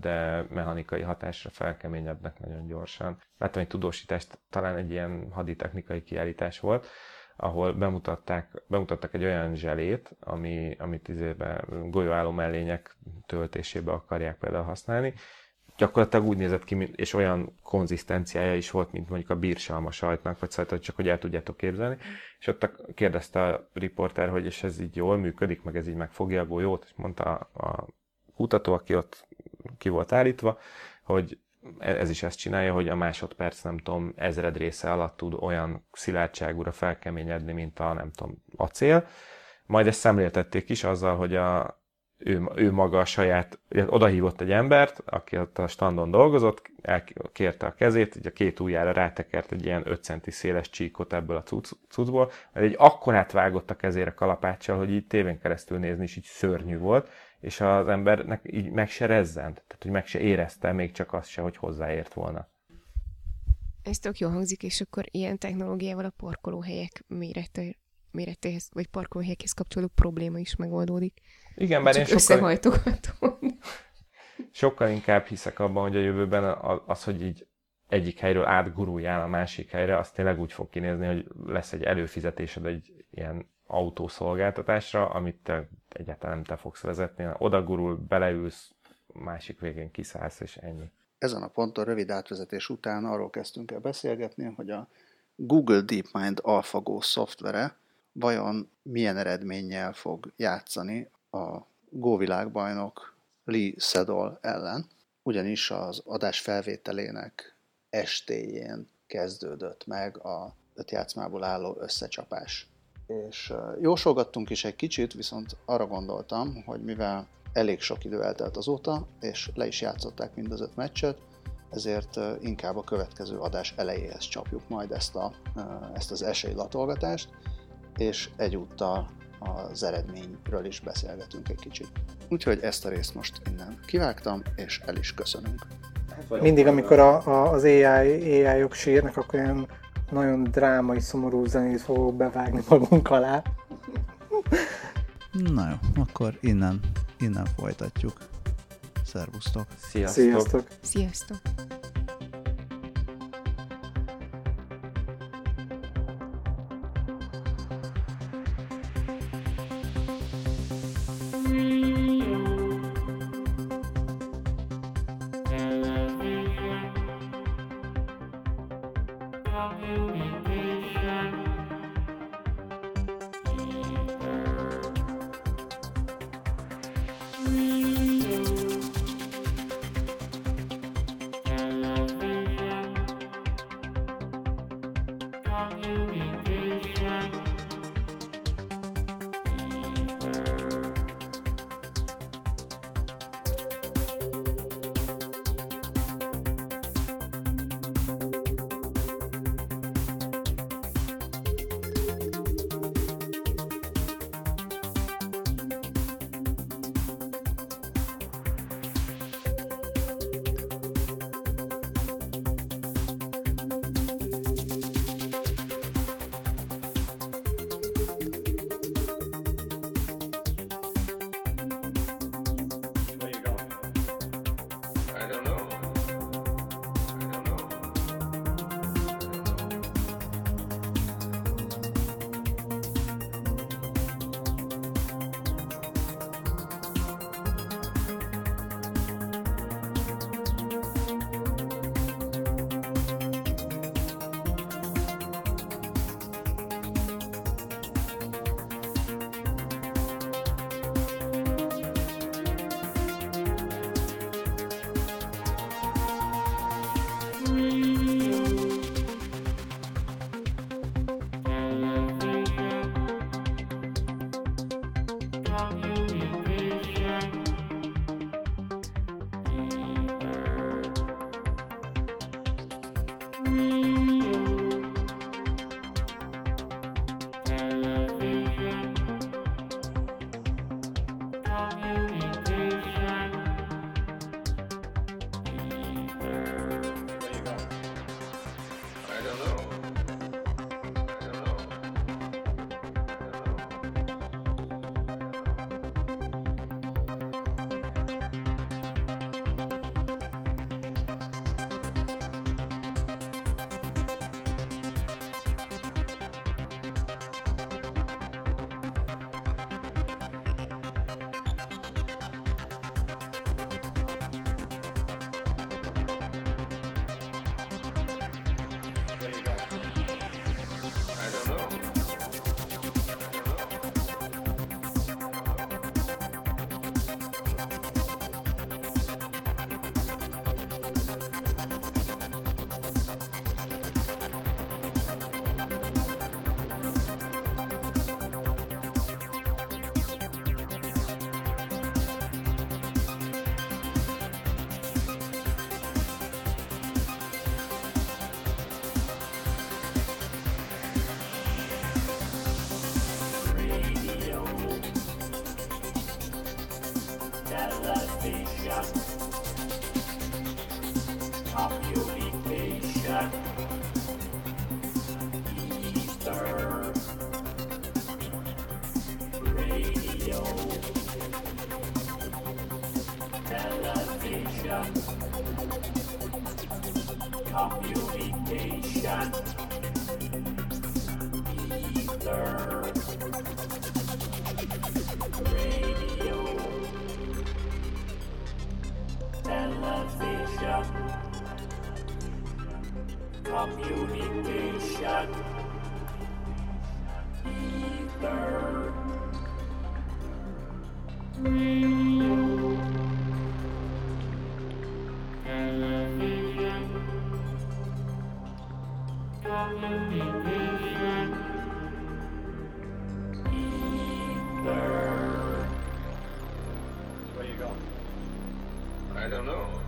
de mechanikai hatásra felkeményednek nagyon gyorsan. Láttam egy tudósítást, talán egy ilyen haditechnikai kiállítás volt, ahol bemutattak egy olyan zselét, amit golyóálló mellények töltésébe akarják például használni. Gyakorlatilag úgy nézett ki, és olyan konzisztenciája is volt, mint mondjuk a bírsalma sajtnak, vagy szóval, hogy csak hogy el tudjátok képzelni. És ott kérdezte a riporter, hogy és ez így jól működik, meg ez így megfogja a golyót, és mondta a kutató, aki ott ki volt állítva, hogy ez is ezt csinálja, hogy a másodperc, nem tudom, ezred része alatt tud olyan szilárdságúra felkeményedni, mint a, nem tudom, acél. Majd ezt szemléltették is azzal, hogy ő maga a saját, odahívott egy embert, aki ott a standon dolgozott, elkérte a kezét, így a két ujjára rátekert egy ilyen 5 centi széles csíkot ebből a cuccból, mert egy akkorát vágott a kezére kalapáccsal, hogy így tévén keresztül nézni is így szörnyű volt, és az embernek így meg se rezzent, tehát hogy meg se érezte, még csak azt se, hogy hozzáért volna. Ez tök jól hangzik, és akkor ilyen technológiával a parkolóhelyek méretéhez, vagy parkolóhelyekhez kapcsolódó probléma is megoldódik. Igen, bár én sokkal inkább hiszek abban, hogy a jövőben az, hogy így egyik helyről átguruljál a másik helyre, az tényleg úgy fog kinézni, hogy lesz egy előfizetésed egy ilyen autószolgáltatásra, amit te egyáltalán nem te fogsz vezetni, oda gurul, beleülsz, másik végén kiszállsz, és ennyi. Ezen a ponton rövid átvezetés után arról kezdtünk el beszélgetni, hogy a Google DeepMind AlphaGo szoftvere vajon milyen eredménnyel fog játszani a Go világbajnok Lee Sedol ellen, ugyanis az adás felvételének estéjén kezdődött meg a 5 játszmából álló összecsapás. És jósolgattunk is egy kicsit, viszont arra gondoltam, hogy mivel elég sok idő eltelt azóta, és le is játszották mind az 5 meccset, ezért inkább a következő adás elejéhez csapjuk majd ezt az esélylatolgatást, és egyúttal az eredményről is beszélgetünk egy kicsit. Úgyhogy ezt a részt most innen kivágtam, és el is köszönünk. Mindig, amikor az AI-ok sírnak, akkor ilyen nagyon drámai, szomorú zenét fogok bevágni magunk alá. Na jó, akkor innen folytatjuk. Szervusztok! Sziasztok! Sziasztok! Sziasztok. I don't know.